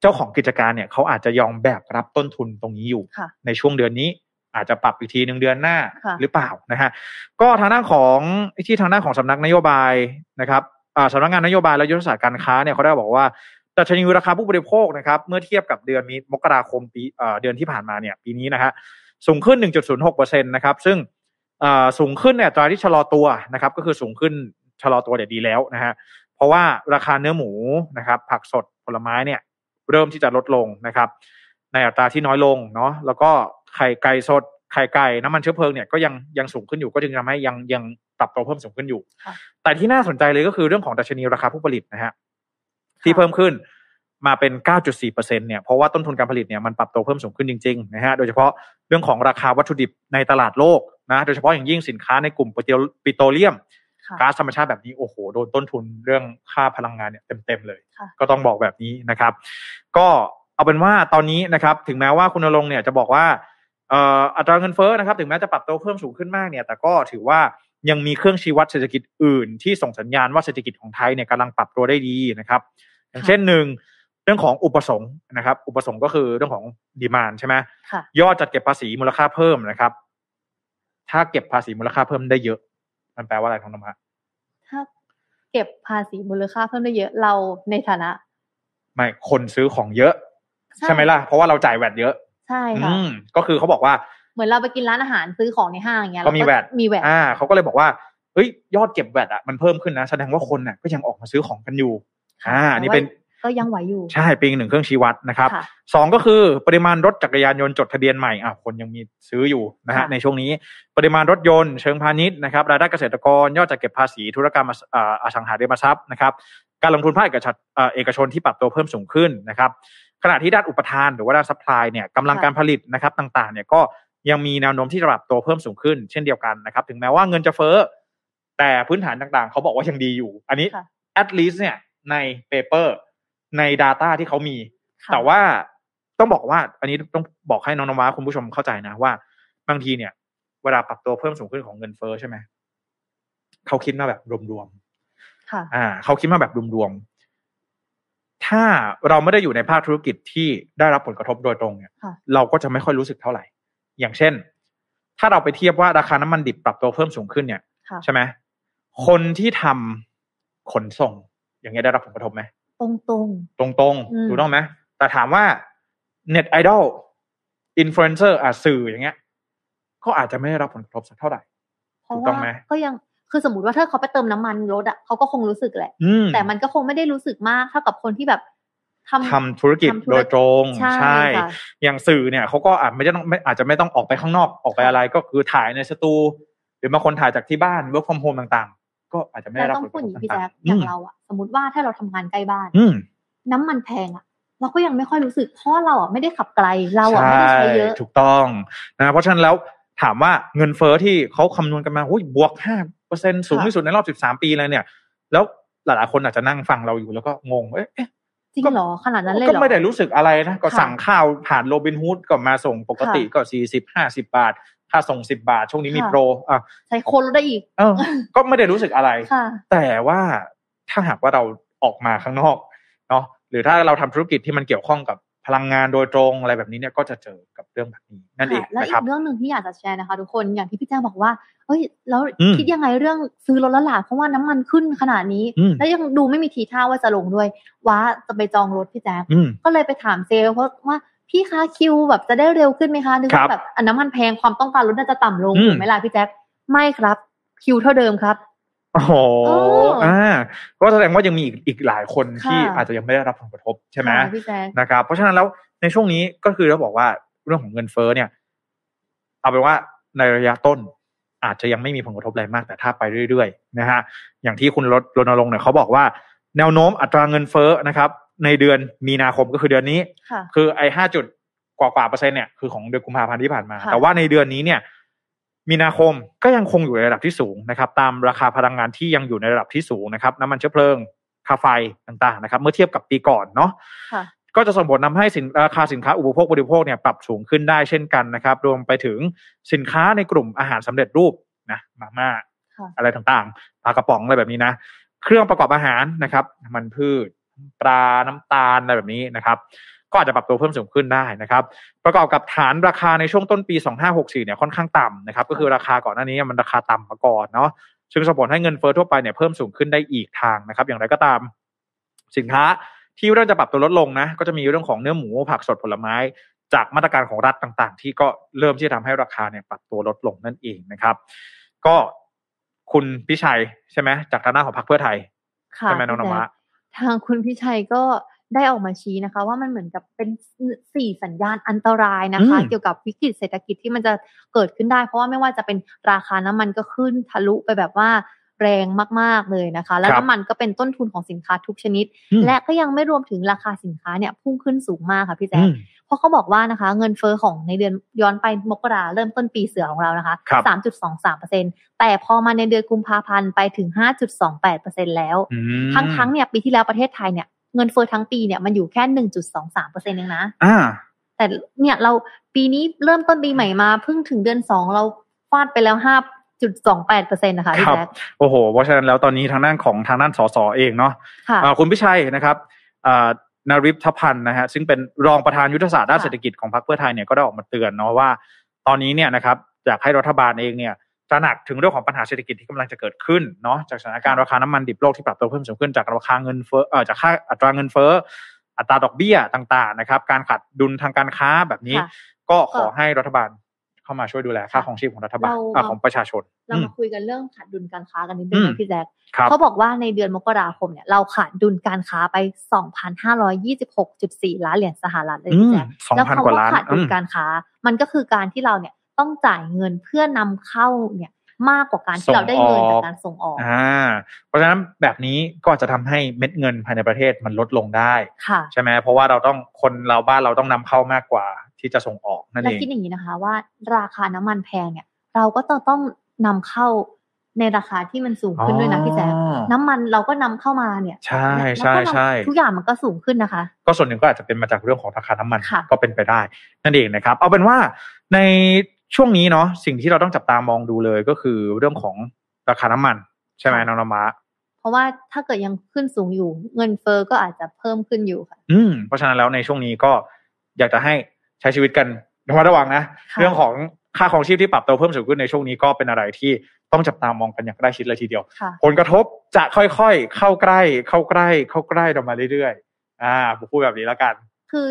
เจ้าของกิจการเนี่ยเขาอาจจะยอมแบบรับต้นทุนตรงนี้อยู่ในช่วงเดือนนี้อาจจะปรับอีกทีนึงเดือนหน้าหรือเปล่านะฮะก็ทางด้านของที่ทางด้านของสำนักนโยบายนะครับสำนักงานนโยบายและยุทธศาสตร์การค้าเนี่ยเขาได้บอกว่าดัชนีราคาผู้บริโภคนะครับเมื่อเทียบกับเดือนมกราคมปีเดือนที่ผ่านมาเนี่ยปีนี้นะฮะสูงขึ้น 1.06% นะครับซึ่งสูงขึ้นเนี่ยตราที่ชะลอตัวนะครับก็คือสูงขึ้นชะลอตัวเนี่ยดีแล้วนะฮะเพราะว่าราคาเนื้อหมูนะครับผักสดผลไม้เนี่ยเริ่มที่จะลดลงนะครับในอัตราที่น้อยลงเนาะแล้วก็ไข่ไก่สดไข่ไก่น้ำมันเชื้อเพลิงเนี่ยก็ยังสูงขึ้นอยู่ก็จึงทำให้ยังปรับตัวเพิ่มสูงขึ้นอยู่แต่ที่น่าสนใจเลยก็คือเรื่องของดัชนีราคาผู้ผลิตนะฮะที่เพิ่มขึ้นมาเป็น 9.4% เนี่ยเพราะว่าต้นทุนการผลิตเนี่ยมันปรับตัวเพิ่มสูงขึ้นจริงๆนะฮะโดยเฉพาะเรื่องของราคาวัตถุดิบในตลาดโลกนะโดยเฉพาะอย่างยิ่งสินค้าในกลุ่มปิโตรเลียมก๊าซธรรมชาติแบบนี้โอ้โหโดนต้นทุนเรื่องค่าพลังงานเนี่ยเต็มๆเลยก็ต้องบอกแบบนี้นะครับก็เอาเป็นว่าตอนนี้นะครับถึงแม้ว่าคุณณรงค์เนี่ยจะบอกว่า อัตราเงินเฟ้อนะครับถึงแม้จะปรับตัวเพิ่มสูงขึ้นมากเนี่ยแต่ก็ถือว่ายังมีเครื่องชี้วัดเศรษฐกิจอื่นที่ส่งสัญญาณว่าเศรษฐกิจของไทยเนี่ยกำลังปรับตัวได้ดีนะครับอย่างเช่นหนึ่งเรื่องของอุปสงค์นะครับอุปสงค์ก็คือเรื่องของดีมานด์ใช่ไหมยอดจัดเก็บภาษีมูลค่าเพิ่มนะครับถ้าเก็บภาษีมูลค่าเพิ่มได้เยอะมันแปลว่าอะไรของน้องฮะถ้าเก็บภาษีมูลค่าเพิ่มได้เยอะเราในฐานะไม่คนซื้อของเยอะใช่ไหมล่ะเพราะว่าเราจ่ายแวตเยอะใช่ค่ะก็คือเขาบอกว่าเหมือนเราไปกินร้านอาหารซื้อของในห้างอย่างเงี้ยก็มีแวตเขาก็เลยบอกว่าเฮ้ยยอดเก็บแวตอ่ะมันเพิ่มขึ้นนะแสดงว่าคนน่ะก็ยังออกมาซื้อของกันอยู่นี่เป็นก็ยังไหวอยู่ใช่เป็นหนึ่งเครื่องชี้วัดนะครับสองก็คือปริมาณรถจักรยานยนต์จดทะเบียนใหม่คนยังมีซื้ออยู่นะฮะในช่วงนี้ปริมาณรถยนต์เชิงพาณิชย์นะครับรายได้เกษตรกรยอดจากเก็บภาษีธุรกรรมอสังหาริมทรัพย์นะครับการลงทุนภาคเอกชนที่ปรับตัวเพิ่มสูงขึ้นนะครับขณะที่ด้านอุปทานหรือว่าด้านซัพพลายเนี่ยกำลังการผลิตนะครับต่างๆเนี่ยก็ยังมีแนวโน้มที่จะปรับตัวเพิ่มสูงขึ้นเช่นเดียวกันนะครับถึงแม้ว่าเงินจะเฟ้อแต่พื้นฐานต่างๆเขาบอกว่ายังดีอยู่อันนี้ at least เนี่ยใน paper ใน data ที่เขามีแต่ว่าต้องบอกว่าอันนี้ต้องบอกให้น้องๆว่าคุณผู้ชมเข้าใจนะว่าบางทีเนี่ยเวลาปรับตัวเพิ่มสูงขึ้นของเงินเฟ้อใช่ไหมเขาคิดมาแบบรวมๆเขาคิดมาแบบรวมๆถ้าเราไม่ได้อยู่ในภาคธุรกิจที่ได้รับผลกระทบโดยตรงเนี่ยเราก็จะไม่ค่อยรู้สึกเท่าไหร่อย่างเช่นถ้าเราไปเทียบว่าราคาน้ำมันดิบปรับตัวเพิ่มสูงขึ้นเนี่ยใช่ไหมคนที่ทำขนส่งอย่างเงี้ยได้รับผลกระทบไหมตรงถูกต้องไหมแต่ถามว่าเน็ตไอดอลอินฟลูเอนเซอร์สื่ออย่างเงี้ยก็อาจจะไม่ได้รับผลกระทบสักเท่าไหร่ถูกต้องไหมก็ยังคือสมมุติว่าถ้าเขาไปเติมน้ำมันรถอ่ะเขาก็คงรู้สึกแหละแต่มันก็คงไม่ได้รู้สึกมากเท่ากับคนที่แบบทำธุรกิจโดยตรงใช่อย่างสื่อเนี่ยเขาก็อาจจะไม่ต้องออกไปข้างนอกออกไปอะไรก็คือถ่ายในสตูหรือบางคนถ่ายจากที่บ้าน work from home ต่างๆก็อาจจะไม่ได้รับผลกระทบต่างๆอย่างเราอ่ะสมมติว่าถ้าเราทำงานใกล้บ้านน้ำมันแพงอ่ะเราก็ยังไม่ค่อยรู้สึกเพราะเราอ่ะไม่ได้ขับไกลเราอ่ะไม่ได้ใช้เยอะถูกต้องนะเพราะฉะนั้นแล้วถามว่าเงินเฟ้อที่เขาคำนวณกันมาบวก5%สูงที่สุดในรอบ13ปีเลยเนี่ยแล้วหลายๆคนอาจจะนั่งฟังเราอยู่แล้วก็งงเอ๊ะจริงเหรอขนาดนั้นเลยเหรอก็ไม่ได้รู้สึกอะไรนะก็สั่งข้าวผ่านโรบินฮูดก็มาส่งปกติก็40-50 บาทค่าส่ง10 บาทช่วงนี้มีโปรใช้โค้ดลดได้อีกก็ไม่ได้รู้สึกอะไรแต่ว่าถ้าหากว่าเราออกมาข้างนอกเนาะหรือถ้าเราทำธุรกิจที่มันเกี่ยวข้องกับพลังงานโดยตรงอะไรแบบนี้เนี่ยก็จะเจอกับเรื่องแบบนี้นั่นเองนะครับและอีกเรื่องนึงที่อยากจะแชร์นะคะทุกคนอย่างที่พี่แจ้งบอกว่าเฮ้ยแล้วคิดยังไงเรื่องซื้อรถแล้วล่ะเพราะว่าน้ำมันขึ้นขนาดนี้แล้วยังดูไม่มีทีท่าว่าจะลงด้วยว่าจะไปจองรถพี่แจ้งก็เลยไปถามเซลล์เพราะว่าพี่คะคิวแบบจะได้เร็วขึ้นไหมคะนึกว่าแบบน้ำมันแพงความต้องการรถน่าจะต่ำลงถูกไหมล่ะพี่แจ้งไม่ครับคิวเท่าเดิมครับโอ้โหก็แสดงว่ายังมีอีกหลายคนที่อาจจะยังไม่ได้รับผลกระทบใช่ไหมนะครับเพราะฉะนั้นแล้วในช่วงนี้ก็คือเราบอกว่าเรื่องของเงินเฟ้อเนี่ยเอาเป็นว่าในระยะต้นอาจจะยังไม่มีผลกระทบอะไรมากแต่ถ้าไปเรื่อยๆนะฮะอย่างที่คุณรณรงค์เนี่ยเขาบอกว่าแนวโน้มอัตราเงินเฟ้อนะครับในเดือนมีนาคมก็คือเดือนนี้คือไอ้5%เนี่ยคือของเดือนกุมภาพันธ์ที่ผ่านมาแต่ว่าในเดือนนี้เนี่ยมีนาคมก็ยังคงอยู่ในระดับที่สูงนะครับตามราคาพลังงานที่ยังอยู่ในระดับที่สูงนะครับน้ำมันเชื้อเพลิงค่าไฟต่างๆนะครับเมื่อเทียบกับปีก่อนเนาะก็จะส่งผลนำให้ราคาสินค้าอุปโภคบริโภคเนี่ยปรับสูงขึ้นได้เช่นกันนะครับรวมไปถึงสินค้าในกลุ่มอาหารสำเร็จรูปนะมาม่าอะไรต่างๆปลากระป๋องอะไรแบบนี้นะเครื่องประกอบอาหารนะครับน้ำมันพืชปลาน้ำตาลอะไรแบบนี้นะครับก็อาจจะปรับตัวเพิ่มสูงขึ้นได้นะครับประกอบกับฐานราคาในช่วงต้นปี2564เนี่ยค่อนข้างต่ำนะครับก็คือราคาก่อนหน้านี้มันราคาต่ำมาก่อนเนาะซึ่งส่งผลให้เงินเฟ้อทั่วไปเนี่ยเพิ่มสูงขึ้นได้อีกทางนะครับอย่างไรก็ตามสินค้าที่เริ่มจะปรับตัวลดลงนะก็จะมีเรื่องของเนื้อหมูผักสดผลไม้จากมาตรการของรัฐต่างๆที่ก็เริ่มที่จะทำให้ราคาเนี่ยปรับตัวลดลงนั่นเองนะครับก็คุณพิชัยใช่ไหมจากทางด้านของพรรคเพื่อไทยใช่ไหมน้องนวะทางคุณพิชัยก็ได้ออกมาชี้นะคะว่ามันเหมือนกับเป็น4สัญญาณอันตรายนะคะเกี่ยวกับวิกฤตเศรษฐกิจที่มันจะเกิดขึ้นได้เพราะว่าไม่ว่าจะเป็นราคาน้ำมันก็ขึ้นทะลุไปแบบว่าแรงมากๆเลยนะคะและน้ำมันก็เป็นต้นทุนของสินค้าทุกชนิดและก็ยังไม่รวมถึงราคาสินค้าเนี่ยพุ่งขึ้นสูงมากค่ะพี่แจ๊คเพราะเขาบอกว่านะคะเงินเฟ้อของในเดือนย้อนไปมกราเริ่มต้นปีเสือของเรานะคะ 3.23% แต่พอมาในเดือนกุมภาพันธ์ไปถึง 5.28% แล้วทั้งๆเนี่ยปีที่แล้วประเทศไทยเนี่ยเงินเฟ้อทั้งปีเนี่ยมันอยู่แค่ 1.23% เองนะ แต่เนี่ยเราปีนี้เริ่มต้นปีใหม่มาเพิ่งถึงเดือน2เราฟาดไปแล้ว 5.28% นะคะพี่แจ๊คโอ้โหเพราะฉะนั้นแล้วตอนนี้ทางด้านของทางด้านสสเองเนาะคุณพิชัยนะครับนฤทธพันธ์นะฮะซึ่งเป็นรองประธานยุทธศาสตร์ด้านเศรษฐกิจของพรรคเพื่อไทยเนี่ยก็ได้ออกมาเตือนเนาะว่าตอนนี้เนี่ยนะครับอยากให้รัฐบาลเองเนี่ยตระหนักถึงเรื่องของปัญหาเศรษฐกิจที่กำลังจะเกิดขึ้นเนาะจากสถานการณ์ราคาน้ำมันดิบโลกที่ปรับตัวเพิ่มสูงขึ้นจากราคาเงินเฟ้อจากค่าอัตราเงินเฟ้ออัตราดอกเบี้ยต่างๆนะครับการขาดดุลทางการค้าแบบนี้ก็ขอให้รัฐบาลเข้ามาช่วยดูแลค่าของชีพของรัฐบาลของประชาชนเรามาคุยกันเรื่องขาดดุลการค้ากันนิดนึงนะพี่แจ๊คเขาบอกว่าในเดือนมกราคมเนี่ยเราขาดดุลการค้าไป 2,526.4 ล้านเหรียญสหรัฐเลยพี่แจ๊คแล้วเขาก็ขาดดุลการค้ามันก็คือการที่เราเนี่ยต้องจ่ายเงินเพื่อนำเข้าเนี่ยมากกว่าการที่เราได้เงินจากการส่งออกเพราะฉะนั้นแบบนี้ก็จะทำให้เม็ดเงินภายในประเทศมันลดลงได้ใช่ไหมเพราะว่าเราต้องคนเราบ้านเราต้องนำเข้ามากกว่าที่จะส่งออกนั่นเองและคิดอย่างนี้นะคะว่าราคาน้ำมันแพงเนี่ยเราก็ต้องนำเข้าในราคาที่มันสูงขึ้นด้วยนะพี่แจ๊คน้ำมันเราก็นำเข้ามาเนี่ยใช่ใช่ใช่ทุกอย่างมันก็สูงขึ้นนะคะก็ส่วนหนึ่งก็อาจจะเป็นมาจากเรื่องของราคาน้ำมันก็เป็นไปได้นั่นเองนะครับเอาเป็นว่าในช่วงนี้เนาะสิ่งที่เราต้องจับตามองดูเลยก็คือเรื่องของราคาน้ำมันใช่ไหมน้องนมาเพราะว่าถ้าเกิดยังขึ้นสูงอยู่เงินเฟ้อก็อาจจะเพิ่มขึ้นอยู่ค่ะเพราะฉะนั้นแล้วในช่วงนี้ก็อยากจะให้ใช้ชีวิตกันระมัดระวังนะเรื่องของค่าครองชีพที่ปรับตัวเพิ่มสูงขึ้นในช่วงนี้ก็เป็นอะไรที่ต้องจับตามองกันอย่างใกล้ชิดเลยทีเดียวผลกระทบจะค่อยๆเข้าใกล้เรามาเรื่อยๆผมพูดแบบนี้แล้วกันคือ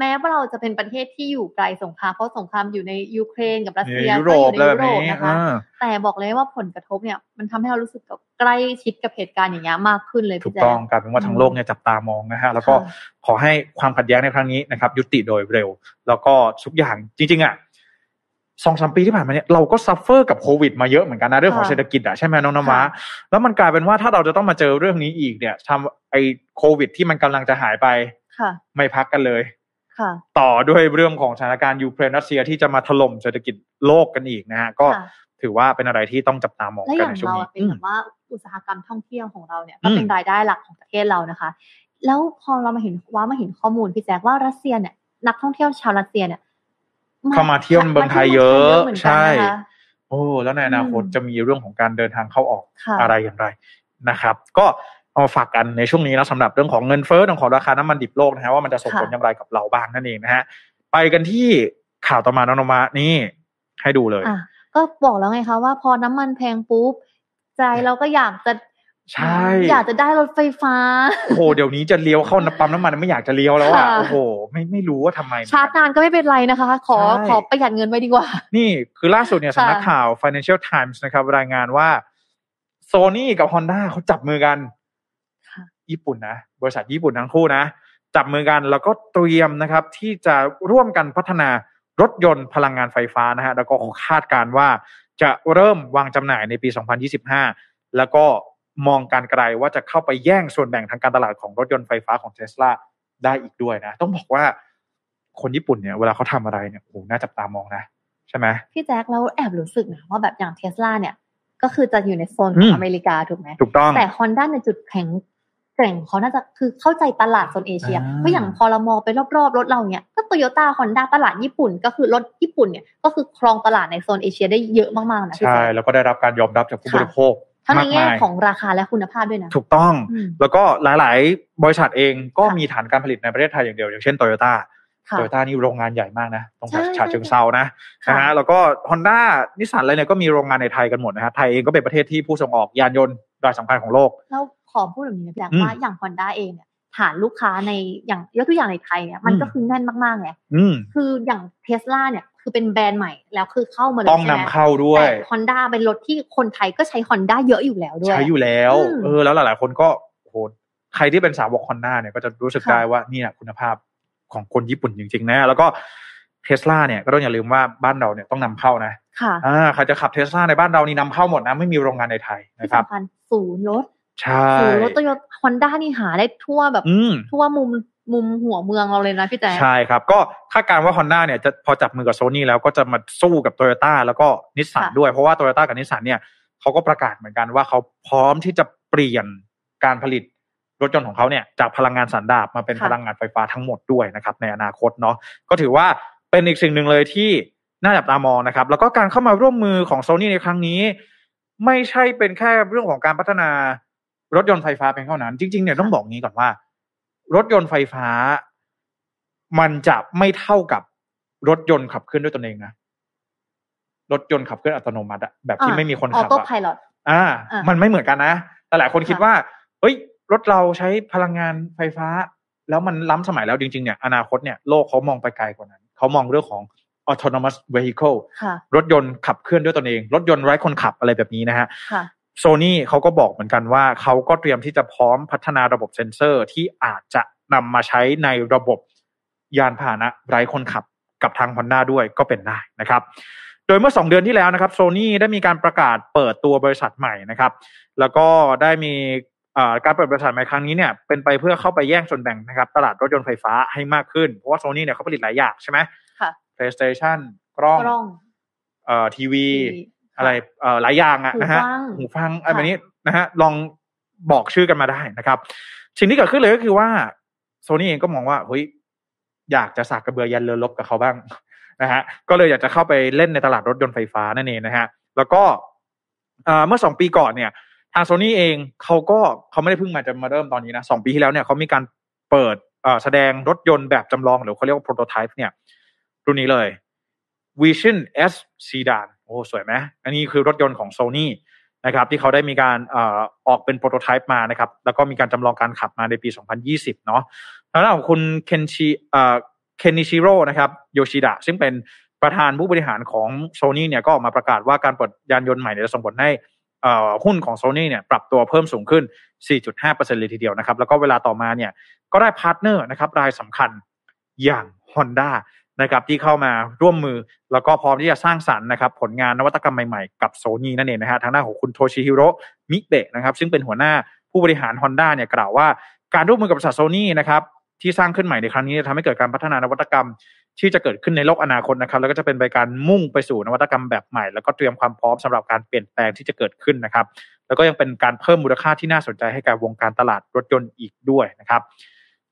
แม้ว่าเราจะเป็นประเทศที่อยู่ไกลสงครามเพราะสงครามอยู่ในยูเครนกับรัสเซียก็อยู่ในยุโรปนะคะแต่บอกเลยว่าผลกระทบเนี่ยมันทำให้เรารู้สึกกับใกล้ชิดกับเหตุการณ์อย่างเงี้ยมากขึ้นเลยถูกต้องกลายเป็นว่าทั้งโลกเนี่ยจับตามองนะฮะแล้วก็ขอให้ความขัดแย้งในครั้งนี้นะครับยุติโดยเร็วแล้วก็ทุกอย่างจริงๆอ่ะ 2-3 ปีที่ผ่านมาเนี่ยเราก็ซัฟเฟอร์กับโควิดมาเยอะเหมือนกันนะเรื่องของเศรษฐกิจอ่ะใช่มั้ยน้องน้ำว้าแล้วมันกลายเป็นว่าถ้าเราจะต้องมาเจอเรื่องนี้อีกเนี่ยทำไอ้โควิดที่มันกำลังจะหายไปไม่พักกันเลยต่อด้วยเรื่องของสถานการณ์ยูเครนรัสเซียที่จะมาถล่มเศรษฐกิจโลกกันอีกนะฮะก็ถือว่าเป็นอะไรที่ต้องจับตามองกันในช่วงนี้และอย่างเราเป็นแบบว่าอุตสาหกรรมท่องเที่ยวของเราเนี่ยก็เป็นรายได้หลักของประเทศเรานะคะแล้วพอเรามาเห็นข้อมูลพี่แจ๊คว่ารัสเซียเนี่ยนักท่องเที่ยวชาวรัสเซียเนี่ยเข้ามาเที่ยวเมืองไทยเยอะใช่โอ้แล้วในอนาคตจะมีเรื่องของการเดินทางเข้าออกอะไรอย่างไรนะครับก็เอาฝากกันในช่วงนี้นะสำหรับเรื่องของเงินเฟ้อเรื่องของราคาน้ำมันดิบโลกนะฮะว่ามันจะส่งผลอย่างไรกับเราบ้างนั่นเองนะฮะไปกันที่ข่าวต่อมาน้องนมานี่ให้ดูเลยก็บอกแล้วไงคะว่าพอน้ำมันแพงปุ๊บใจเราก็อยากจะใช่อยากจะได้รถไฟฟ้าโอ้โหเดี๋ยวนี้จะเลี้ยวเข้าปั๊มน้ำมันไม่อยากจะเลี้ยวแล้วอ่ะโอ้โหไม่รู้ว่าทำไมชาร์จนานก็ไม่เป็นไรนะคะขอประหยัดเงินไว้ดีกว่านี่คือล่าสุดเนี่ยสำนักข่าว Financial Times นะครับรายงานว่า Sony กับ Honda เขาจับมือกันญี่ปุ่นนะบริษัทญี่ปุ่นทั้งคู่นะจับมือกันแล้วก็เตรียมนะครับที่จะร่วมกันพัฒนารถยนต์พลังงานไฟฟ้านะฮะแล้วก็คาดการณ์ว่าจะเริ่มวางจำหน่ายในปี2025แล้วก็มองการไกลว่าจะเข้าไปแย่งส่วนแบ่งทางการตลาดของรถยนต์ไฟฟ้าของ Tesla ได้อีกด้วยนะต้องบอกว่าคนญี่ปุ่นเนี่ยเวลาเขาทำอะไรเนี่ยโอ้โหน่าจับตามองนะใช่ไหมพี่แจ๊คเราแอบรู้สึกนะว่าแบบอย่าง Tesla เนี่ยก็คือจะอยู่ในโซนของอเมริกาถูกไหมถูกต้องแต่ Honda ในจุดแข็งแกร่งเขาน่าจะคือเข้าใจตลาดโซนเอเชียเพราะอย่างพอเรามองไปรอบๆรถเราเนี่ยก็ Toyota Honda ตลาดญี่ปุ่นก็คือรถญี่ปุ่นเนี่ยก็คือครองตลาดในโซนเอเชียได้เยอะมากๆนะใช่แล้วก็ได้รับการยอมรับจากผู้บริโภคทั้งในแง่ของราคาและคุณภาพด้วยนะถูกต้องแล้วก็หลายๆบริษัทเองก็มีฐานการผลิตในประเทศไทยอย่างเดียวอย่างเช่น Toyota นี่โรงงานใหญ่มากนะตรงฉะเชิงเทรานะฮะแล้วก็ Honda นิสสันอะไรเนี่ยก็มีโรงงานในไทยกันหมดนะฮะไทยเองก็เป็นประเทศที่ผู้ส่งออกยานยนต์รายสำคัญของโลกขอพูดแบบนี้นะว่าอย่าง Honda เองเนี่ยฐานลูกค้าในอย่างยกตัวอย่างในไทยเนี่ยมันก็คือแน่นมากๆไงคืออย่าง Tesla เนี่ยคือเป็นแบรนด์ใหม่แล้วคือเข้ามาเลยต้องนำเข้าด้วยแต่ Honda เป็นรถที่คนไทยก็ใช้ Honda เยอะอยู่แล้วด้วยใช้อยู่แล้วแล้วหลายๆคนก็โหใครที่เป็นสาวก Honda เนี่ยก็จะรู้สึกได้ว่านี่แหละคุณภาพของคนญี่ปุ่นจริงๆนะแล้วก็ Tesla เนี่ยก็ต้องอย่าลืมว่าบ้านเราเนี่ยต้องนำเข้านะใครจะขับ Tesla ในบ้านเรานี่นำเข้าหมดนะไม่มีโรงงานในไทยนะครับศูนย์รถใช่รถ Toyota Honda นี่หาได้ทั่วแบบทั่วมุมหัวเมืองเราเลยนะพี่แจ๊คใช่ครับก็คาดการณ์ว่า Honda เนี่ยจะพอจับมือกับ Sony แล้วก็จะมาสู้กับ Toyota แล้วก็ Nissan ด้วยเพราะว่า Toyota กับ Nissan เนี่ยเขาก็ประกาศเหมือนกันว่าเขาพร้อมที่จะเปลี่ยนการผลิต รถยนต์ของเขาเนี่ยจากพลังงานสันดาปมาเป็นพลังงานไฟฟ้าทั้งหมดด้วยนะครับในอนาคตเนาะก็ถือว่าเป็นอีกสิ่งหนึ่งเลยที่น่าจับตามองนะครับแล้วก็การเข้ามาร่วมมือของ Sony ในครั้งนี้ไม่ใช่เป็นแค่เรื่องของการพัฒนารถยนต์ไฟฟ้าเพียงเท่านั้นจริงๆเนี่ยต้องบอกงี้ก่อนว่ารถยนต์ไฟฟ้ามันจะไม่เท่ากับรถยนต์ขับเคลื่อนด้วยตนเองนะรถยนต์ขับเคลื่อนอัตโนมัติแบบที่ไม่มีคนขับออโต้ไพลอตมันไม่เหมือนกันนะแต่หลายคนคิดว่าเฮ้ยรถเราใช้พลังงานไฟฟ้าแล้วมันล้ำสมัยแล้วจริงๆเนี่ยอนาคตเนี่ยโลกเขามองไปไกลกว่านั้นเขามองเรื่องของ autonomous vehicle รถยนต์ขับเคลื่อนด้วยตนเองรถยนต์ไร้คนขับอะไรแบบนี้นะฮะSony เขาก็บอกเหมือนกันว่าเขาก็เตรียมที่จะพร้อมพัฒนาระบบเซ็นเซอร์ที่อาจจะนำมาใช้ในระบบยานพาหนะไร้คนขับกับทาง Honda ด้วยก็เป็นได้นะครับโดยเมื่อ2เดือนที่แล้วนะครับ Sony ได้มีการประกาศเปิดตัวบริษัทใหม่นะครับแล้วก็ได้มีการเปิดบริษัทใหม่ครั้งนี้เนี่ยเป็นไปเพื่อเข้าไปแย่งส่วนแบ่งนะครับตลาดรถยนต์ไฟฟ้าให้มากขึ้นเพราะว่า Sony เนี่ยเขาผลิตหลายอย่างใช่มั้ยค่ะ PlayStation กล้องทีวีอะไรหลายอย่างอ่ะนะฮะหูฟังอะไรแบบนี้นะฮะลองบอกชื่อกันมาได้นะครับสิ่งที่เกิดขึ้นเลยก็คือว่าโซนี่เองก็มองว่าเฮ้ยอยากจะสากกระเบือยันเรือรบกับเขาบ้างนะฮะก็เลยอยากจะเข้าไปเล่นในตลาดรถยนต์ไฟฟ้านั่นเองนะฮะแล้วก็เมื่อ2ปีก่อนเนี่ยทางโซนี่เองเขาไม่ได้เพิ่งมาเริ่มตอนนี้นะ2ปีที่แล้วเนี่ยเขามีการเปิดแสดงรถยนต์แบบจำลองหรือเขาเรียกว่าโปรโตไทป์เนี่ยรุ่นนี้เลย Vision S ซีดานโอ้สวยไหมอันนี้คือรถยนต์ของ Sony นะครับที่เขาได้มีการออกเป็นโปรโตไทป์มานะครับแล้วก็มีการจำลองการขับมาในปี2020เนาะทางด้านของคุณเคนนิชิโร่นะครับโยชิดะซึ่งเป็นประธานผู้บริหารของ Sony เนี่ยก็ออกมาประกาศว่าการเปิดยานยนต์ใหม่จะส่งผลให้หุ้นของ Sony เนี่ยปรับตัวเพิ่มสูงขึ้น 4.5% เลยทีเดียวนะครับแล้วก็เวลาต่อมาเนี่ยก็ได้พาร์ทเนอร์นะครับรายสำคัญอย่าง Hondaนะครับที่เข้ามาร่วมมือแล้วก็พร้อมที่จะสร้างสรรค์นะครับผลงานนวัตกรรมใหม่ๆกับ Sony นั่นเองนะฮะทางด้านของคุณโทชิฮิโร่มิเบะนะครับซึ่งเป็นหัวหน้าผู้บริหาร Honda เนี่ยกล่าวว่าการร่วมมือกับบริษัท Sony นะครับที่สร้างขึ้นใหม่ในครั้งนี้จะทำให้เกิดการพัฒนานวัตกรรมที่จะเกิดขึ้นในโลกอนาคตนะครับแล้วก็จะเป็นไปการมุ่งไปสู่นวัตกรรมแบบใหม่แล้วก็เตรียมความพร้อมสำหรับการเปลี่ยนแปลงที่จะเกิดขึ้นนะครับแล้วก็ยังเป็นการเพิ่มมูลค่าที่น่าสนใจให้กับวงการตลาดรถยนต์อีกด้วยนะครับ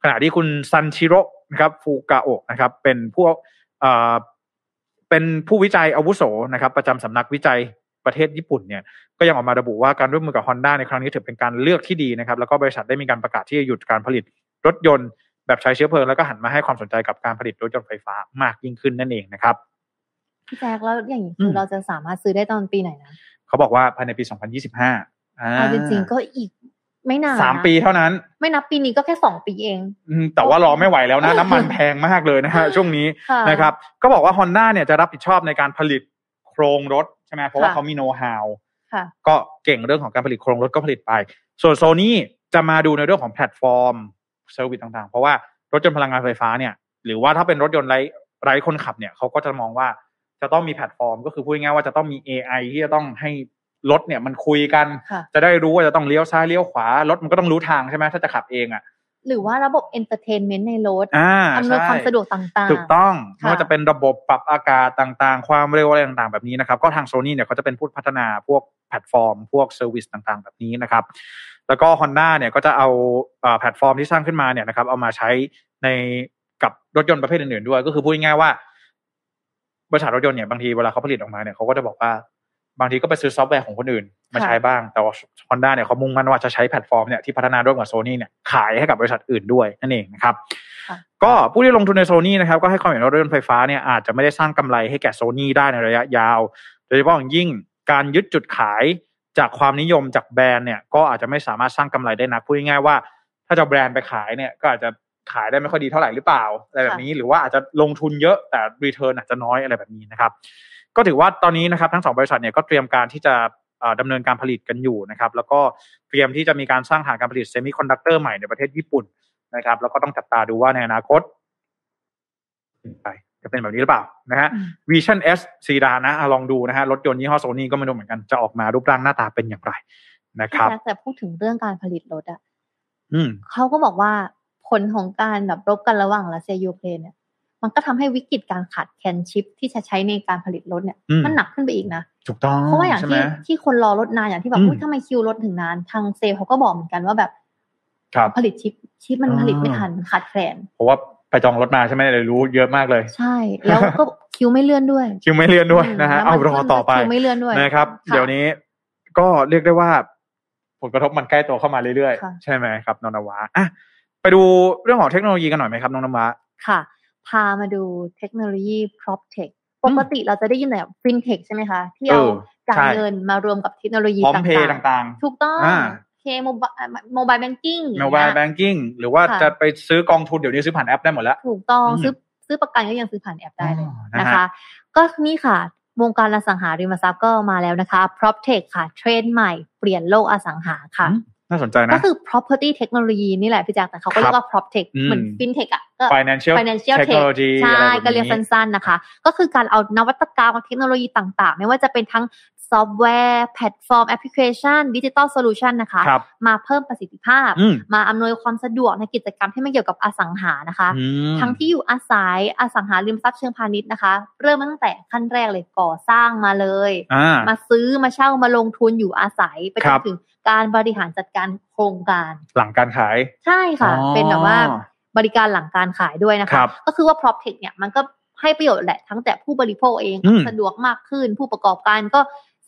ขณะที่คุณซันชิโร่นะครับฟูกาโอะนะครับเป็นผู้วิจัยอาวุโสนะครับประจำสำนักวิจัยประเทศญี่ปุ่นเนี่ยก็ยังออกมาระบุว่าการร่วมมือกับ Honda ในครั้งนี้ถือเป็นการเลือกที่ดีนะครับแล้วก็บริษัทได้มีการประกาศที่จะหยุดการผลิตรถยนต์แบบใช้เชื้อเพลิงแล้วก็หันมาให้ความสนใจกับการผลิตรถยนต์ไฟฟ้ามากยิ่งขึ้นนั่นเองนะครับพี่แจ๊คแล้วอย่างนี้คือเราจะสามารถซื้อได้ตอนปีไหนนะเขาบอกว่าภายในปี2025จริงๆก็อีกไม่นาน3ปีเท่านั้นไม่นับปีนี้ก็แค่2ปีเองแต่ว่ารอไม่ไหวแล้วนะ น้ำมันแพงมากเลยนะฮะ ช่วงนี้ นะครับก็บอกว่า Honda เนี่ยจะรับผิดชอบในการผลิตโครงรถใช่ไหม เพราะว่าเขามีโนว์ฮาวก็เก่งเรื่องของการผลิตโครงรถก็ผลิตไปส่วน Sony จะมาดูในเรื่องของแพลตฟอร์มเซอร์วิสต่างๆเพราะว่ารถยนต์พลังงานไฟฟ้าเนี่ยหรือว่าถ้าเป็นรถยนต์ไร้คนขับเนี่ยเขาก็จะมองว่าจะต้องมีแพลตฟอร์มก็คือพูดง่ายๆว่าจะต้องมี AI ที่จะต้องให้รถเนี่ยมันคุยกันจะได้รู้ว่าจะต้องเลี้ยวซ้ายเลี้ยวขวารถมันก็ต้องรู้ทางใช่ไหมถ้าจะขับเองอ่ะหรือว่าระบบเอนเตอร์เทนเมนต์ในรถอำนวยความสะดวกต่างๆถูกต้องไม่ว่าจะเป็นระบบปรับอากาศต่างๆความเร็วอะไรต่างๆแบบนี้นะครับก็ทาง Sony เนี่ยเขาจะเป็นผู้พัฒนาพวกแพลตฟอร์มพวกเซอร์วิสต่างๆแบบนี้นะครับแล้วก็ Honda เนี่ยก็จะเอาแพลตฟอร์มที่สร้างขึ้นมาเนี่ยนะครับเอามาใช้ในกับรถยนต์ประเภทอื่นๆด้วยก็คือพูดง่ายๆว่าบริษัทรถยนต์เนี่ยบางทีเวลาเขาผลิตออกมาเนี่ยเขาก็จะบอกว่าบางทีก็ไปซื้อซอฟต์แวร์ของคนอื่นมาใช้บ้างแต่ว่า Honda เนี่ยเขามุ่งมั่นว่าจะใช้แพลตฟอร์มเนี่ยที่พัฒนาร่วมกับ Sony เนี่ยขายให้กับบริษัทอื่นด้วยนั่นเองนะครับก็ผู้ที่ลงทุนใน Sony นะครับก็ให้ความเห็นว่ารถยนต์ไฟฟ้าเนี่ยอาจจะไม่ได้สร้างกำไรให้แก่ Sony ได้ในระยะยาวโดยเฉพาะอย่างยิ่งการยึดจุดขายจากความนิยมจากแบรนด์เนี่ยก็อาจจะไม่สามารถสร้างกำไรได้นักพูดง่ายๆว่าถ้าจะแบรนด์ไปขายเนี่ยก็อาจจะขายได้ไม่ค่อยดีเท่าไหร่หรือเปล่าอะไรแบบนี้หรือว่าอาจจะลงทุนเยอะแต่รีเทิร์นอาจจะน้อยอะไรแบบนี้นะครับก็ถือว่าตอนนี้นะครับทั้ง2บริษัทเนี่ยก็เตรียมการที่จะดำเนินการผลิตกันอยู่นะครับแล้วก็เตรียมที่จะมีการสร้างฐานการผลิตเซมิคอนดักเตอร์ใหม่ในประเทศญี่ปุ่นนะครับแล้วก็ต้องจับตาดูว่าในอนาคตไปจะเป็นแบบนี้หรือเปล่านะฮะ Vision S ซีดานนะลองดูนะฮะรถยนต์ยี่ห้อ Sony ก็ไม่รู้เหมือนกันจะออกมารูปร่างหน้าตาเป็นอย่างไรนะครับแต่พูดถึงเรื่องการผลิตรถอ่ะเขาก็บอกว่าผลของการแบบรบกันระหว่างรัสเซียยูเครนเนี่ยมันก็ทำให้วิกฤตการขาดแคลนชิปที่จะใช้ในการผลิตรถเนี่ยมันหนักขึ้นไปอีกนะถูกต้องเพราะว่าอย่างที่คนรอรถนานอย่างที่แบบทำไมคิวรถถึงนานทางเซลเขาก็บอกเหมือนกันว่าแบบ ผลิตชิปมันผลิตไม่ทันขาดแคลนเพราะว่าไปจองรถมาใช่ไหมเลยรู้เยอะมากเลยใช่แล้วก็คิวไม่เลื่อนด้วยนะฮะเอารอต่อไปนะครับเดี๋ยวนี้ก็เรียกได้ว่าผลกระทบมันใกล้ตัวเข้ามาเรื่อยๆใช่ไหมครับน้องนวะอ่ะไปดูเรื่องของเทคโนโลยีกันหน่อยไหมครับน้องนวะค่ะพามาดูเทคโนโลยี proptech ปกติเราจะได้ยินแต่ fintech ใช่ไหมคะที่เอาการเงินมารวมกับเทคโนโลยีต่างๆถูกต้องเคโมบายแบงกิ้งหรือว่าจะไปซื้อกองทุนเดี๋ยวนี้ซื้อผ่านแอปได้หมดแล้วถูกต้องซื้อประกันก็ยังซื้อผ่านแอปได้เลยนะคะก็นี่ค่ะวงการอสังหาริมทรัพย์ก็มาแล้วนะคะ proptech ค่ะเทรนด์ใหม่เปลี่ยนโลกอสังหาค่ะน่าสนใจนะก็คือ property technology นี่แหละพี่แจ๊คแต่เขาก็เรียกว่า proptech เหมือน fintech อ่ะก็ financial technology ใช่ก็เรียกสั้นๆนะคะก็คือการเอานวัตกรรมเทคโนโลยีต่างๆไม่ว่าจะเป็นทั้งซอฟต์แวร์แพลตฟอร์มแอปพลิเคชันดิจิตอลโซลูชันนะคะมาเพิ่มประสิทธิภาพมาอำนวยความสะดวกในกิจกรรมที่ไม่เกี่ยวกับอสังหานะคะทั้งที่อยู่อาศัยอสังหาริมทรัพย์เชิงพาณิชย์นะคะเริ่มตั้งแต่ขั้นแรกเลยก่อสร้างมาเลยมาซื้อมาเช่ามาลงทุนอยู่อาศัยไปจนถึงการบริหารจัดการโครงการหลังการขายใช่ค่ะเป็นแบบว่าบริการหลังการขายด้วยนะคะก็คือว่า proptech เนี่ยมันก็ให้ประโยชน์แหละทั้งแต่ผู้บริโภคเองสะดวกมากขึ้นผู้ประกอบการก็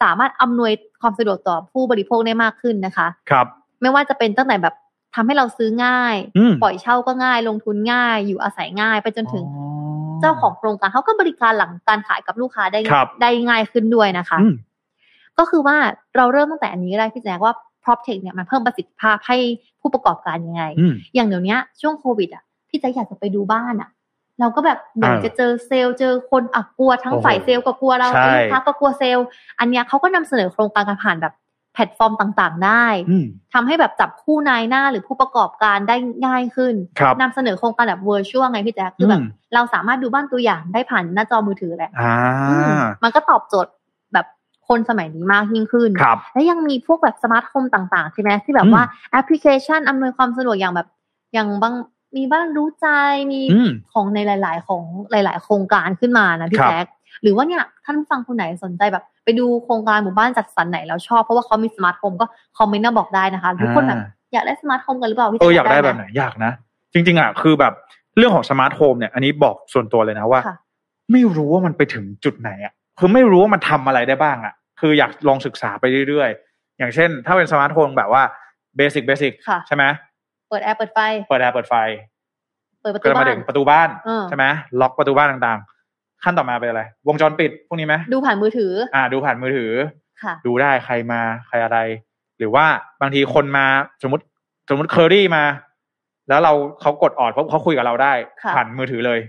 สามารถอำนวยความสะดวกต่อผู้บริโภคได้มากขึ้นนะคะครับไม่ว่าจะเป็นตั้งแต่แบบทำให้เราซื้อง่ายปล่อยเช่าก็ง่ายลงทุนง่ายอยู่อาศัยง่ายไปจนถึงเจ้าของโครงการเขาก็บริการหลังการขายกับลูกค้าได้ง่ายขึ้นด้วยนะคะก็คือว่าเราเริ่มตั้งแต่อันนี้ได้พี่แจ๊คว่า proptech เนี่ยมันเพิ่มประสิทธิภาพให้ผู้ประกอบการยังไงอย่างเดี๋ยวนี้ช่วงโควิดอ่ะพี่แจ๊คอยากจะไปดูบ้านอ่ะเราก็แบบเหมือนจะเจอเซลล์เจอคนอ่ะกลัวทั้งฝ่ายเซลล์ก็กลัวเราลูกค้าก็กลัวเซลล์อันเนี้ยเขาก็นำเสนอโครงการการผ่านแบบแพลตฟอร์มต่างๆได้ทำให้แบบจับคู่นายหน้าหรือผู้ประกอบการได้ง่ายขึ้นนำเสนอโครงการแบบ virtual ไงพี่แจ๊คคือแบบเราสามารถดูบ้านตัวอย่างได้ผ่านหน้าจอมือถือแหละมันก็ตอบโจทย์แบบคนสมัยนี้มากยิ่งขึ้นและยังมีพวกแบบสมาร์ทโฮมต่างๆใช่ไหมที่แบบว่าแอปพลิเคชันอำนวยความสะดวกอย่างแบบอย่างบางมีบ้านรู้ใจมีของในหลายๆโครงการขึ้นมานะพี่แจ๊คหรือว่าเนี่ยท่านฟังคนไหนสนใจแบบไปดูโครงการหมู่บ้านจัดสรรไหนแล้วชอบเพราะว่าเขามีสมาร์ทโฮมก็คอมเมนต์มาบอกได้นะคะทุกคนแบบอยากได้สมาร์ทโฮมกันหรือเปล่าพี่แจ๊คอยากได้แบบไหนอยากนะจริงๆอ่ะคือแบบเรื่องของสมาร์ทโฮมเนี่ยอันนี้บอกส่วนตัวเลยนะว่าไม่รู้ว่ามันไปถึงจุดไหนอ่ะคือไม่รู้ว่ามันทำอะไรได้บ้างอ่ะคืออยากลองศึกษาไปเรื่อยๆอย่างเช่นถ้าเป็นสมาร์ทโฮมแบบว่าเบสิกใช่ไหมเปิดแอร์เปิดไฟเปิดประตูบ้านใช่ไหมล็อกประตูบ้านต่างๆขั้นต่อมาเป็นอะไรวงจรปิดพวกนี้ไหมดูผ่านมือถือค่ะดูได้ใครมาใครอะไรหรือว่าบางทีคนมาสมมติเคอรี่มาแล้วเขากดออดเพราะเขาคุยกับเราได้ผ่านมือถือเลย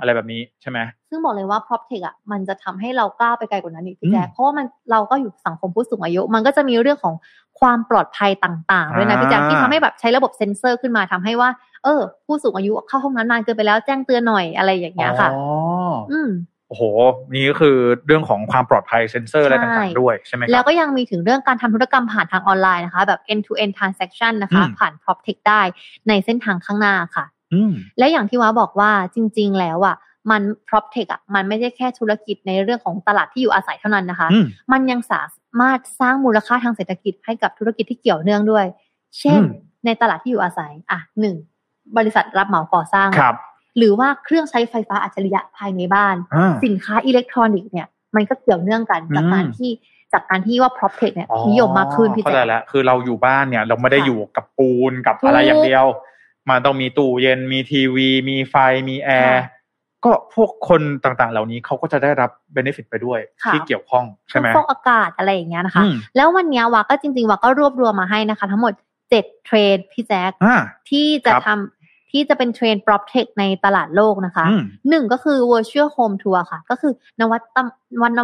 อะไรแบบนี้ใช่ไหมซึ่งบอกเลยว่า proptech อ่ะมันจะทำให้เราก้าวไปไกลกว่านั้นอีกพี่แจ๊คเพราะว่าเราก็อยู่สังคมผู้สูงอายุมันก็จะมีเรื่องของความปลอดภัยต่างๆด้วยนะพี่แจ๊คที่ทำให้แบบใช้ระบบเซ็นเซอร์ขึ้นมาทำให้ว่าผู้สูงอายุเข้าห้องน้ำนานเกินไปแล้วแจ้งเตือนหน่อยอะไรอย่างเงี้ยค่ะโอ้โหนี่ก็คือเรื่องของความปลอดภัยเซ็นเซอร์อะไรต่างๆด้วยใช่ไหมแล้วก็ยังมีถึงเรื่องการทำธุรกรรมผ่านทางออนไลน์นะคะแบบ end to end transaction นะคะผ่าน proptech ได้ในเส้นทางข้างหน้าค่ะและอย่างที่ว้าบอกว่าจริงๆแล้วอ่ะมัน proptech อ่ะมันไม่ใช่แค่ธุรกิจในเรื่องของตลาดที่อยู่อาศัยเท่านั้นนะคะมันยังสามารถสร้างมูลค่าทางเศรษฐกิจให้กับธุรกิจที่เกี่ยวเนื่องด้วยเช่นในตลาดที่อยู่อาศัยอ่ะ1บริษัทรับเหมาก่อสร้างหรือว่าเครื่องใช้ไฟฟ้าอัจฉริยะภายในบ้านสินค้าอิเล็กทรอนิกส์เนี่ยมันก็เกี่ยวเนื่องกันจากการที่ว่า proptech เนี่ยนิยมมากขึ้นพี่แจ๊คเข้าใจแล้วคือเราอยู่บ้านเนี่ยเราไม่ได้อยู่กับปูนกับอะไรอย่างเดียวมันต้องมีตู้เย็นมีทีวีมีไฟมีแอร์ก็พวกคนต่างๆเหล่านี้เขาก็จะได้รับ benefit ไปด้วยที่เกี่ยวข้องใช่ไหมพวกอากาศอะไรอย่างเงี้ยนะคะแล้ววันนี้วาก็จริงๆวาก็รวบรวมมาให้นะคะทั้งหมด7เทรนด์พี่แจ๊คที่จะเป็นเทรนด์ proptech ในตลาดโลกนะคะ1ก็คือ virtual home tour ค่ะก็คือน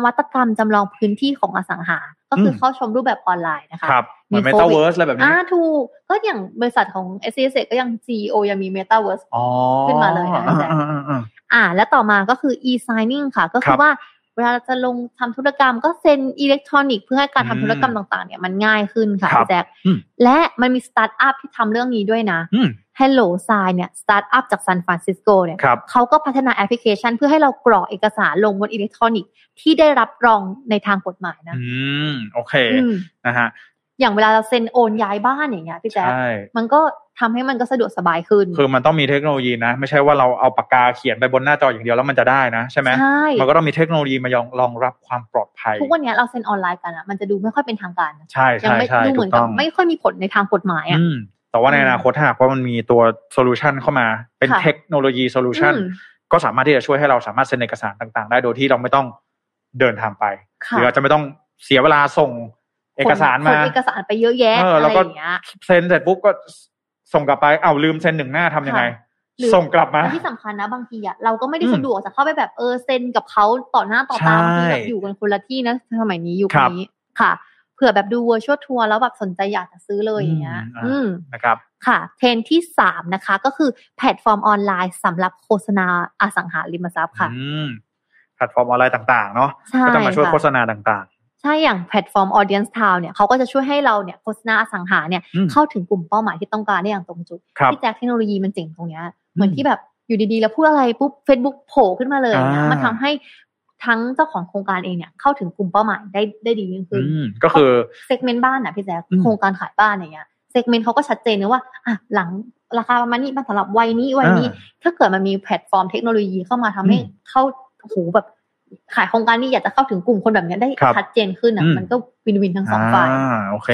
วัตกรรมจำลองพื้นที่ของอสังหาก็คือเข้าชมรูปแบบออนไลน์นะคะมี metaverse อะไรแบบนี้ถูกก็อย่างบริษัทของ SCSE ก็ยัง CEO ยังมี metaverse ขึ้นมาเลยนะจ๊ะแล้วต่อมาก็คือ e-signing ค่ะก็คือว่าเวลาจะลงทำธุรกรรมก็เซ็นอิเล็กทรอนิกส์เพื่อให้การทำธุรกรรมต่างๆเนี่ยมันง่ายขึ้นค่ะแจ๊คและมันมีสตาร์ทอัพที่ทำเรื่องนี้ด้วยนะ Hello Sign เนี่ยสตาร์ทอัพจากซานฟรานซิสโกเนี่ยเขาก็พัฒนาแอปพลิเคชันเพื่อให้เรากรอกเอกสารลงบนอิเล็กทรอนิกส์ที่ได้รับรองในทางกฎหมายนะโอเคนะฮะ อย่างเวลาเราเซ็นโอนย้ายบ้านอย่างเงี้ยพี่แจ๊คมันก็ทำให้มันก็สะดวกสบายขึ้นคือมันต้องมีเทคโนโลยีนะไม่ใช่ว่าเราเอาปากกาเขียนไปบนหน้าจออย่างเดียวแล้วมันจะได้นะใช่ไหมมันก็ต้องมีเทคโนโลยีมารองรับความปลอดภัยทุกวันนี้เราเซ็นออนไลน์กันอ่ะมันจะดูไม่ค่อยเป็นทางการใช่ใช่ใช่ดูเหมือนกับไม่ค่อยมีผลในทางกฎหมายอ่ะแต่ว่าในอนาคตหากว่ามันมีตัวโซลูชันเข้ามาเป็นเทคโนโลยีโซลูชันก็สามารถที่จะช่วยให้เราสามารถเซ็นเอกสารต่างๆได้โดยที่เราไม่ต้องเดินทางไปหรืออาจจะไม่ต้องเสียเวลาส่งเอกสารมาเอกสารไปเยอะแยะอะไรอย่างเงี้ยเซ็นเสร็จปุ๊บก็ส่งกลับไปเอาลืมเซ็นหนึ่งหน้าทำยังไงส่งกลับมาที่สำคัญนะบางทีอ่ะเราก็ไม่ได้สะดวกจะเข้าไปแบบเซ็นกับเขาต่อหน้าต่อตาบางทีแบบอยู่กันคนละที่นะสมัยนี้ยุคนี้ค่ะเผื่อแบบดู virtual tour แล้วแบบสนใจอยากจะซื้อเลยอย่างเงี้ยนะครับค่ะเทรนที่3นะคะก็คือแพลตฟอร์มออนไลน์สำหรับโฆษณาอสังหาริมทรัพย์ค่ะแพลตฟอร์มออนไลน์ต่างๆเนาะก็จะมาช่วยโฆษณาต่างๆใช่อย่างแพลตฟอร์ม Audience Town เนี่ยเขาก็จะช่วยให้เราเนี่ยโฆษณาอสังหาเนี่ยเข้าถึงกลุ่มเป้าหมายที่ต้องการได้อย่างตรงจุดที่แจ็คเทคโนโลยีมันเจ๋งตรงเนี้ยเหมือนที่แบบอยู่ดีๆแล้วพูดอะไรปุ๊บ Facebook โผล่ขึ้นมาเลยนะมันทำให้ทั้งเจ้าของโครงการเองเนี่ยเข้าถึงกลุ่มเป้าหมายได้ดียิ่งขึ้นก็คือเซกเมนต์บ้านนะพี่แจ็คโครงการขายบ้านอย่างเงี้ยเซกเมนต์เขาก็ชัดเจนนะว่าอ่ะหลังราคาประมาณนี้มันสำหรับวัยนี้ถ้าเกิดมันมีแพลตฟอร์มเทคโนโลยีเข้ามาทำให้เข้าโหแบบขายโครงการนี่อยากจะเข้าถึงกลุ่มคนแบบนี้ได้ชัดเจนขึ้นอ่ะมันก็วินวินทั้งสองฝ่าย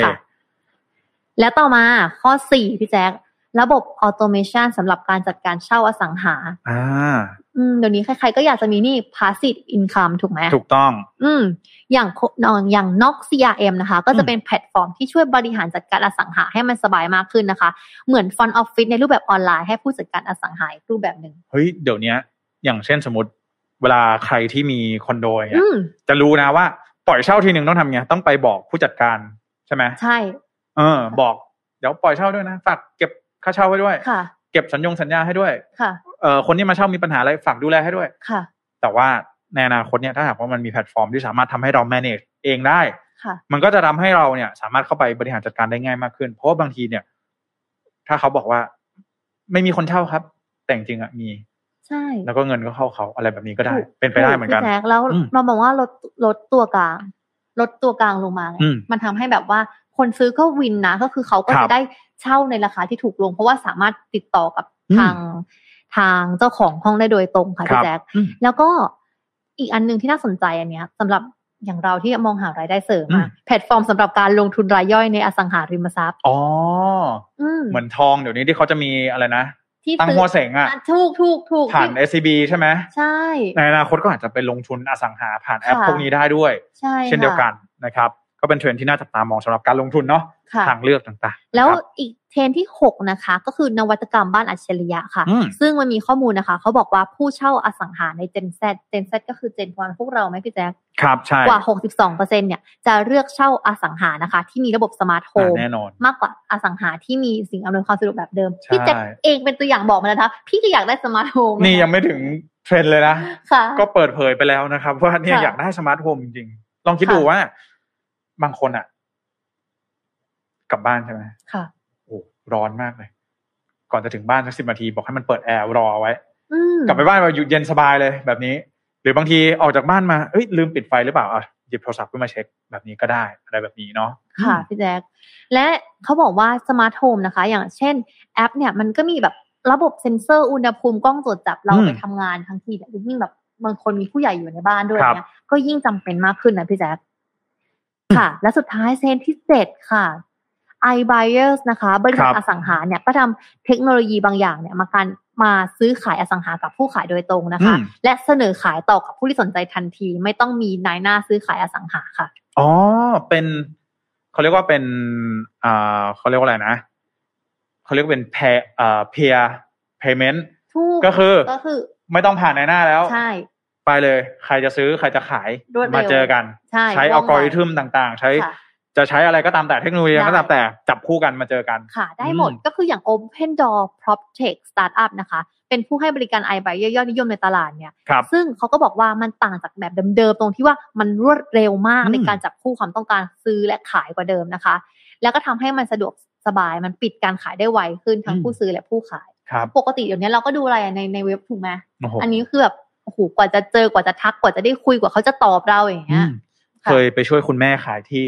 ค่ะแล้วต่อมาข้อ4พี่แจ๊คระบบออโตเมชันสำหรับการจัดการเช่าอสังหาเดี๋ยวนี้ใครๆก็อยากจะมีนี่ passive income ถูกไหมถูกต้องอย่างนอก CRM นะคะก็จะเป็นแพลตฟอร์มที่ช่วยบริหารจัดการอสังหาให้มันสบายมากขึ้นนะคะเหมือน front office ในรูปแบบออนไลน์ให้ผู้จัดการอสังหารูปแบบนึงเฮ้ยเดี๋ยวนี้อย่างเช่นสมมติเวลาใครที่มีคอนโดเนี่ยจะรู้นะว่าปล่อยเช่าทีนึงต้องทำไงต้องไปบอกผู้จัดการใช่ไหมใช่บอกเดี๋ยวปล่อยเช่าด้วยนะฝากเก็บค่าเช่าให้ด้วยเก็บสัญญาให้ด้วยคนที่มาเช่ามีปัญหาอะไรฝากดูแลให้ด้วยแต่ว่าในอนาคตเนี่ยถ้าหากว่ามันมีแพลตฟอร์มที่สามารถทำให้เรา manage เองได้มันก็จะทำให้เราเนี่ยสามารถเข้าไปบริหารจัดการได้ง่ายมากขึ้นเพราะบางทีเนี่ยถ้าเขาบอกว่าไม่มีคนเช่าครับแต่จริงๆอะมีใช่แล้วก็เงินก็เข้าเขาอะไรแบบนี้ก็ได้เป็นไปได้เหมือนกันแล้วเรามองว่าลดตัวกลางลงมามันทำให้แบบว่าคนซื้อก็วินนะก็คือเขาก็จะได้เช่าในราคาที่ถูกลงเพราะว่าสามารถติดต่อกับทางเจ้าของห้องได้โดยตรงค่ะพี่แจ๊คแล้วก็อีกอันนึงที่น่าสนใจอันเนี้ยสำหรับอย่างเราที่มองหารายได้เสริมแพลตฟอร์มสำหรับการลงทุนรายย่อยในอสังหาริมทรัพย์อ๋อเหมือนทองเดี๋ยวนี้ที่เขาจะมีอะไรนะตั้งหัวเสงอ่ะถูกผ่าน SCB ใช่ไหมใช่ในอนาคตก็อาจจะไปลงทุนอสังหาผ่านแอปพวกนี้ได้ด้วยเช่นเดียวกันนะครับก็เป็นเทรนด์ที่น่าจับตามองสำหรับการลงทุนเนาะทางเลือกต่างๆแล้วอีกเทรนด์ที่6นะคะก็คือนวัตกรรมบ้านอัจฉริยะค่ะซึ่งมันมีข้อมูลนะคะเขาบอกว่าผู้เช่าอสังหาใน Gen Z ก็คือ Gen ของพวกเราไหมพี่แจ๊คครับใช่กว่า 62% เนี่ยจะเลือกเช่าอสังหานะคะที่มีระบบสมาร์ทโฮมมากกว่าอสังหาที่มีสิ่งอำนวยความสะดวกแบบเดิมพี่แจ๊คเองเป็นตัวอย่างบอกมาแล้วนะพี่ก็อยากได้สมาร์ทโฮมนี่ยังไม่ถึงเทรนด์เลยนะก็เปิดเผยไปแล้วนะครับว่าเนี่ยอยากได้สมาร์ทโฮมจริงๆลองคิดดูว่าบางคนอ่ะกลับบ้านใช่ไหมค่ะโอ้ร้อนมากเลยก่อนจะถึงบ้านสัก10 นาทีบอกให้มันเปิดแอร์รอไว้กลับไปบ้านมาอยู่เย็นสบายเลยแบบนี้หรือบางทีออกจากบ้านมาเอ้ยลืมปิดไฟหรือเปล่าอ่ะหยิบโทรศัพท์ขึ้นมาเช็คแบบนี้ก็ได้อะไรแบบนี้เนาะค่ะพี่แจ๊คและเขาบอกว่าสมาร์ทโฮมนะคะอย่างเช่นแอปเนี่ยมันก็มีแบบระบบเซ็นเซอร์อุณหภูมิกล้องตรวจจับเราไปทำงานทั้งทีเนี่ยยิ่งแบบบางคนมีผู้ใหญ่อยู่ในบ้านด้วยเนี่ยก็ยิ่งจำเป็นมากขึ้นนะพี่แจ๊คค่ะและสุดท้ายเทรนด์ที่7ค่ะ iBuyers นะคะบริษัทอสังหาเนี่ยก็ทำเทคโนโลยีบางอย่างเนี่ยมาซื้อขายอสังหากับผู้ขายโดยตรงนะคะและเสนอขายต่อกับผู้ที่สนใจทันทีไม่ต้องมีนายหน้าซื้อขายอสังหาค่ะอ๋อเป็นเขาเรียกว่าเป็นเขาเรียกว่าอะไรนะเขาเรียกเป็น peer payment ก็คือไม่ต้องผ่านนายหน้าแล้วใช่ไปเลยใครจะซื้อใครจะขายมาเจอกันใช้อัลกอริทึมต่างๆจะใช้อะไรก็ตามแต่เทคโนโลยีก็ตามแต่จับคู่กันมาเจอกันค่ะได้หมดก็คืออย่าง Open Door proptech startup นะคะเป็นผู้ให้บริการ iBuyers ยอดนิยมในตลาดเนี่ยซึ่งเขาก็บอกว่ามันต่างจากแบบเดิมๆตรงที่ว่ามันรวดเร็วมากในการจับคู่ความต้องการซื้อและขายกว่าเดิมนะคะแล้วก็ทำให้มันสะดวกสบายมันปิดการขายได้ไวขึ้นทั้งผู้ซื้อและผู้ขายปกติเดี๋ยวนี้เราก็ดูอะไรในเว็บถูกมั้ยอันนี้คือแบบโอ้โหกว่าจะเจอกว่าจะทักกว่าจะได้คุยกว่าเขาจะตอบเราอย่างเงี้ยเคยไปช่วยคุณแม่ขายที่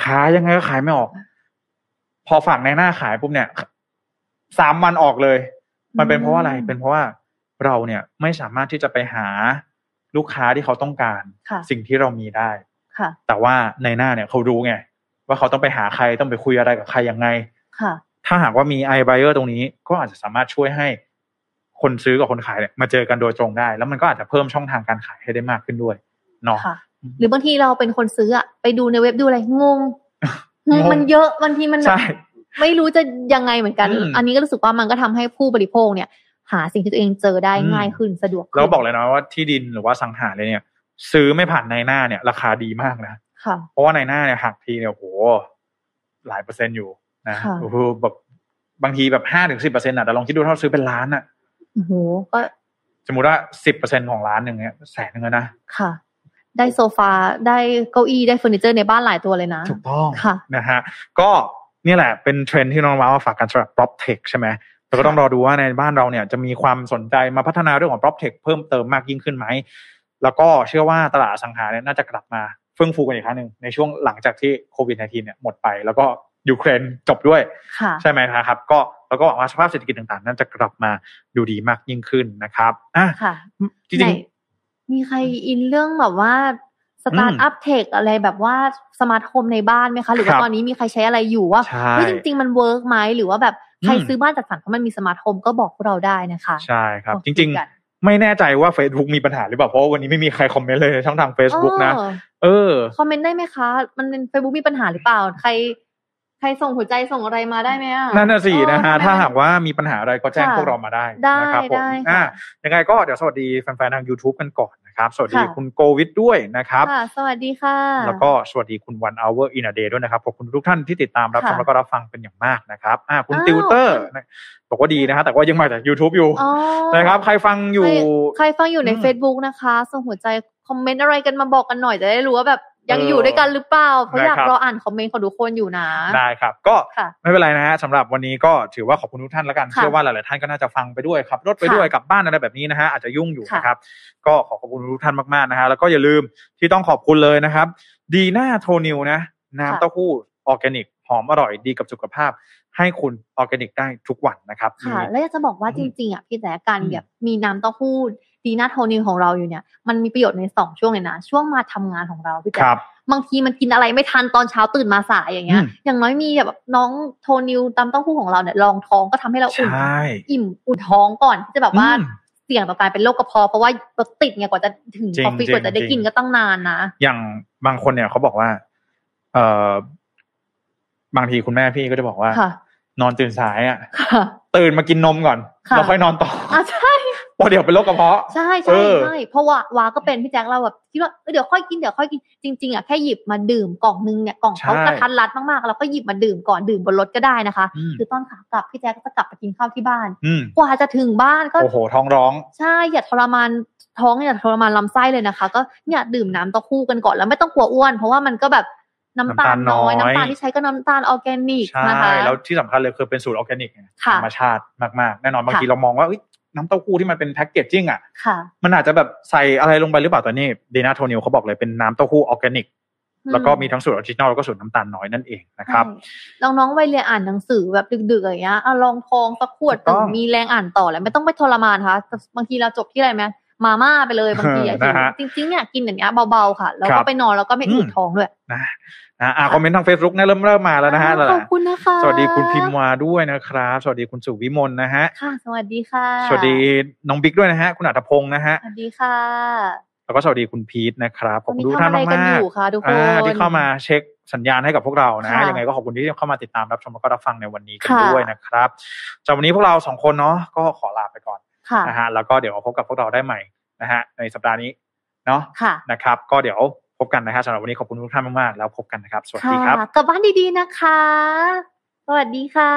ขายยังไงก็ขายไม่ออกพอฝั่งในหน้าขายปุ๊บเนี่ย3วันออกเลยมันเป็นเพราะว่าอะไรเป็นเพราะว่าเราเนี่ยไม่สามารถที่จะไปหาลูกค้าที่เขาต้องการสิ่งที่เรามีได้แต่ว่าในหน้าเนี่ยเขารู้ไงว่าเขาต้องไปหาใครต้องไปคุยอะไรกับใครยังไงถ้าหากว่ามี iBuyer ตรงนี้ก็อาจจะสามารถช่วยให้คนซื้อกับคนขายเนี่ยมาเจอกันโดยตรงได้แล้วมันก็อาจจะเพิ่มช่องทางการขายให้ได้มากขึ้นด้วยเนาะหรือบางทีเราเป็นคนซื้ออะไปดูในเว็บดูอะไรงง มันเยอะบางทีมันไม่รู้จะยังไงเหมือนกันอันนี้ก็รู้สึกว่ามันก็ทำให้ผู้บริโภคเนี่ยหาสิ่งที่ตัวเองเจอได้ง่ายขึ้นสะดวกขึ้นแล้วบอกเลยนะว่าที่ดินหรือว่าสังหาเลยเนี่ยซื้อไม่ผ่านนายหน้าเนี่ยราคาดีมากนะเพราะว่านายหน้าเนี่ยหักทีเนี่ยโหหลายเปอร์เซ็นต์อยู่นะโอ้โหแบบบางทีแบบ 5-10% อ่ะแต่ลองคิดดูถ้าซื้อเป็นล้านอ่ะโอ้โหก็สมมุติว่า 10% ของล้านนึงเนี่ยแสนนึงนะค่ะได้โซฟาได้เก้าอี้ได้เฟอร์นิเจอร์ในบ้านหลายตัวเลยนะถูกต้องนะฮะก็นี่แหละเป็นเทรนด์ที่น้องว้าวมาฝากกันสำหรับ proptech ใช่ไหมเราก็ต้องรอดูว่าในบ้านเราเนี่ยจะมีความสนใจมาพัฒนาเรื่องของ proptech เพิ่มเติมมากยิ่งขึ้นไหมแล้วก็เชื่อว่าตลาดสังหาเนี่ยน่าจะกลับมาเฟื่องฟูกันอีกครั้งนึงในช่วงหลังจากที่โควิด -19 เนี่ยหมดไปแล้วก็ยูเครนจบด้วยใช่ไหมครับก็แล้วก็หวังว่าสภาพเศรษฐกิจต่างๆนั้นจะกลับมาดูดีมากยิ่งขึ้นนะครับอ่ะจริงๆมีใครอินเรื่องแบบว่าสตาร์ทอัพเทคอะไรแบบว่าสมาร์ทโฮมในบ้านไหมคะหรือว่าตอนนี้มีใครใช้อะไรอยู่ว่าจริงๆมันเวิร์กไหมหรือว่าแบบใครซื้อบ้านจัดสรรเพราะมันมีสมาร์ทโฮมก็บอกพวกเราได้นะคะใช่ครับจริงๆไม่แน่ใจว่า Facebook มีปัญหาหรือเปล่าเพราะวันนี้ไม่มีใครคอมเมนต์เลยช่องทาง Facebook นะคอมเมนต์ได้ไหมคะมันเป็น Facebook มีปัญหาหรือเปล่าใครส่งหัวใจส่งอะไรมาได้ไหมอ่ะนั่นน่ะสินะฮะถ้าหากว่ามีปัญหาอะไรก็แจ้งพวกเรามาได้นะครับผมยังไงก็เดี๋ยวสวัสดีแฟนๆทาง YouTube กันก่อนนะครับสวัสดีคุณโกวิทด้วยนะครับสวัสดีค่ะแล้วก็สวัสดีคุณ 1 hour in a day ด้วยนะครับขอบคุณทุกท่านที่ติดตามรับชมแล้วก็รับฟังเป็นอย่างมากนะครับคุณติวเตอร์บอกว่าดีนะฮะแต่ว่ายังมาจาก YouTube อยู่นะครับใครฟังอยู่ใน Facebook นะคะส่งหัวใจคอมเมนต์อะไรกันมาบอกกันหน่อยจะได้รู้ว่าแบบยังอยู่ด้วยกันหรือเปล่าเพราะอยากรออ่านคอมเมนต์ของทุกคนอยู่นะได้ครับก็ไม่เป็นไรนะฮะสำหรับวันนี้ก็ถือว่าขอบคุณทุกท่านแล้วกันเชื่อว่าหลายๆท่านก็น่าจะฟังไปด้วยขับรถไปด้วยกลับบ้านอะไรแบบนี้นะฮะอาจจะยุ่งอยู่นะครับก็ขอขอบคุณทุกท่านมากๆนะฮะแล้วก็อย่าลืมที่ต้องขอบคุณเลยนะครับดีน่าโทนิวนะน้ำเต้าหู้ออร์แกนิกหอมอร่อยดีกับสุขภาพให้คุณออร์แกนิกได้ทุกวันนะครับค่ะแล้วอยากจะบอกว่าจริงๆอ่ะพี่แจ๊กการแบบมีน้ำเต้าหู้ดีน่าโทนิวของเราอยู่เนี่ยมันมีประโยชน์ใน2ช่วงเลยนะช่วงมาทำงานของเราพี่แจ๊กบางทีมันกินอะไรไม่ทันตอนเช้าตื่นมาสายอย่างเงี้ยอย่างน้อยมีแบบน้องโทนิวน้ำเต้าหู้ของเราเนี่ยรองท้องก็ทำให้เราอิ่มอุ่นท้องก่อนที่จะแบบว่าเสี่ยงต่อการเป็นโรคกระเพาะเพราะว่าเราติดไงกว่าจะถึงคอฟฟี่กว่าจะได้กินก็ต้องนานนะอย่างบางคนเนี่ยเขาบอกว่าบางทีคุณแม่พี่ก็จะบอกว่านอนตื่นสายอ่ะตื่นมากินนมก่อนแล้วค่อยนอนต่อใช่พอเดี๋ยวเป็นโรคกระเพาะใช่ใช่ใช่เพราะว่าวาก็เป็นพี่แจ๊คเราแบบคิดว่าเดี๋ยวค่อยกินจริงๆอ่ะแค่หยิบมาดื่มกล่องนึงเนี่ยกล่องเขากระทัดรัดมากๆแล้วก็หยิบมาดื่มก่อนดื่มบนรถก็ได้นะคะคือตอนขากลับพี่แจ๊คก็จะกลับไปกินข้าวที่บ้านกว่าจะถึงบ้านก็โอ้โหท้องร้องใช่อย่าทรมานท้องอย่าทรมานลำไส้เลยนะคะก็เนี่ยดื่มน้ำเต้าหู้กันก่อนแล้วไม่ต้องกลัวอ้วนเพราะว่ามันก็แบบน้ำตาลน้อยน้ำตาลที่ใช้ก็น้ำตาลออร์แกนิกนะคะแล้วที่สำคัญเลยคือเป็นสูตรออร์แกนิกธรรมชาติมากๆแน่นอนบางทีเรามองว่าน้ำเต้าหู้ที่มันเป็นแพ็คเกจจิ้งอ่ะมันอาจจะแบบใส่อะไรลงไปหรือเปล่าตอนนี้ดีน่าโทนิวเขาบอกเลยเป็นน้ำเต้าหู้ออร์แกนิกแล้วก็มีทั้งสูตรออริจินอลแล้วก็สูตรน้ำตาลน้อยนั่นเองนะครับน้องๆวัยเรียนอ่านหนังสือแบบดึกๆอย่างเงี้ยลองทองสักขวดถึงมีแรงอ่านต่อแล้วไม่ต้องไปทรมานค่ะบางทีเราจบที่อะไรไหมมาม่าไปเลยบางทีจริงๆเนี่ยกินอย่างเงี้ยเบาๆค่ะแล้วก็ไปนอนแล้วก็ไม่อืดท้องด้วยนะคอมเมนต์ทาง Facebook เนี่ยเริ่มมาแล้วนะฮะขอบคุณนะคะสวัสดีคุณพิมพ์วาด้วยนะครับสวัสดีคุณสุวิมลนะฮะค่ะสวัสดีค่ะสวัสดีน้องบิ๊กด้วยนะฮะคุณอัธพงษ์นะฮะสวัสดีค่ะแล้วก็สวัสดีคุณพีทนะครับขอบคุณทุกท่านมากๆที่เข้ามาเช็คสัญญาณให้กับพวกเรานะยังไงก็ขอบคุณที่เข้ามาติดตามรับชมแล้วก็รับฟังในวันนี้กันด้วยนะครับจากวันนี้พวกเรา2คนเนาะก็ขอลาไปก่อนนะฮะแล้วก็เดี๋ยวพบกับพวกเราได้ใหม่นะฮะในสัปดาห์นี้เนาะนะครับก็เดี๋ยวพบกันนะฮะสำหรับวันนี้ขอบคุณทุกท่านมากๆแล้วพบกันนะครับสวัสดีครับกลับบ้านดีๆนะคะสวัสดีค่ะ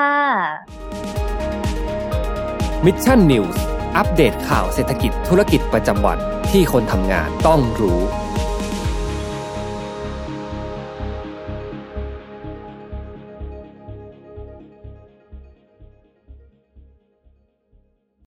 Mission News อัปเดตข่าวเศรษฐกิจธุรกิจประจำวันที่คนทำงานต้องรู้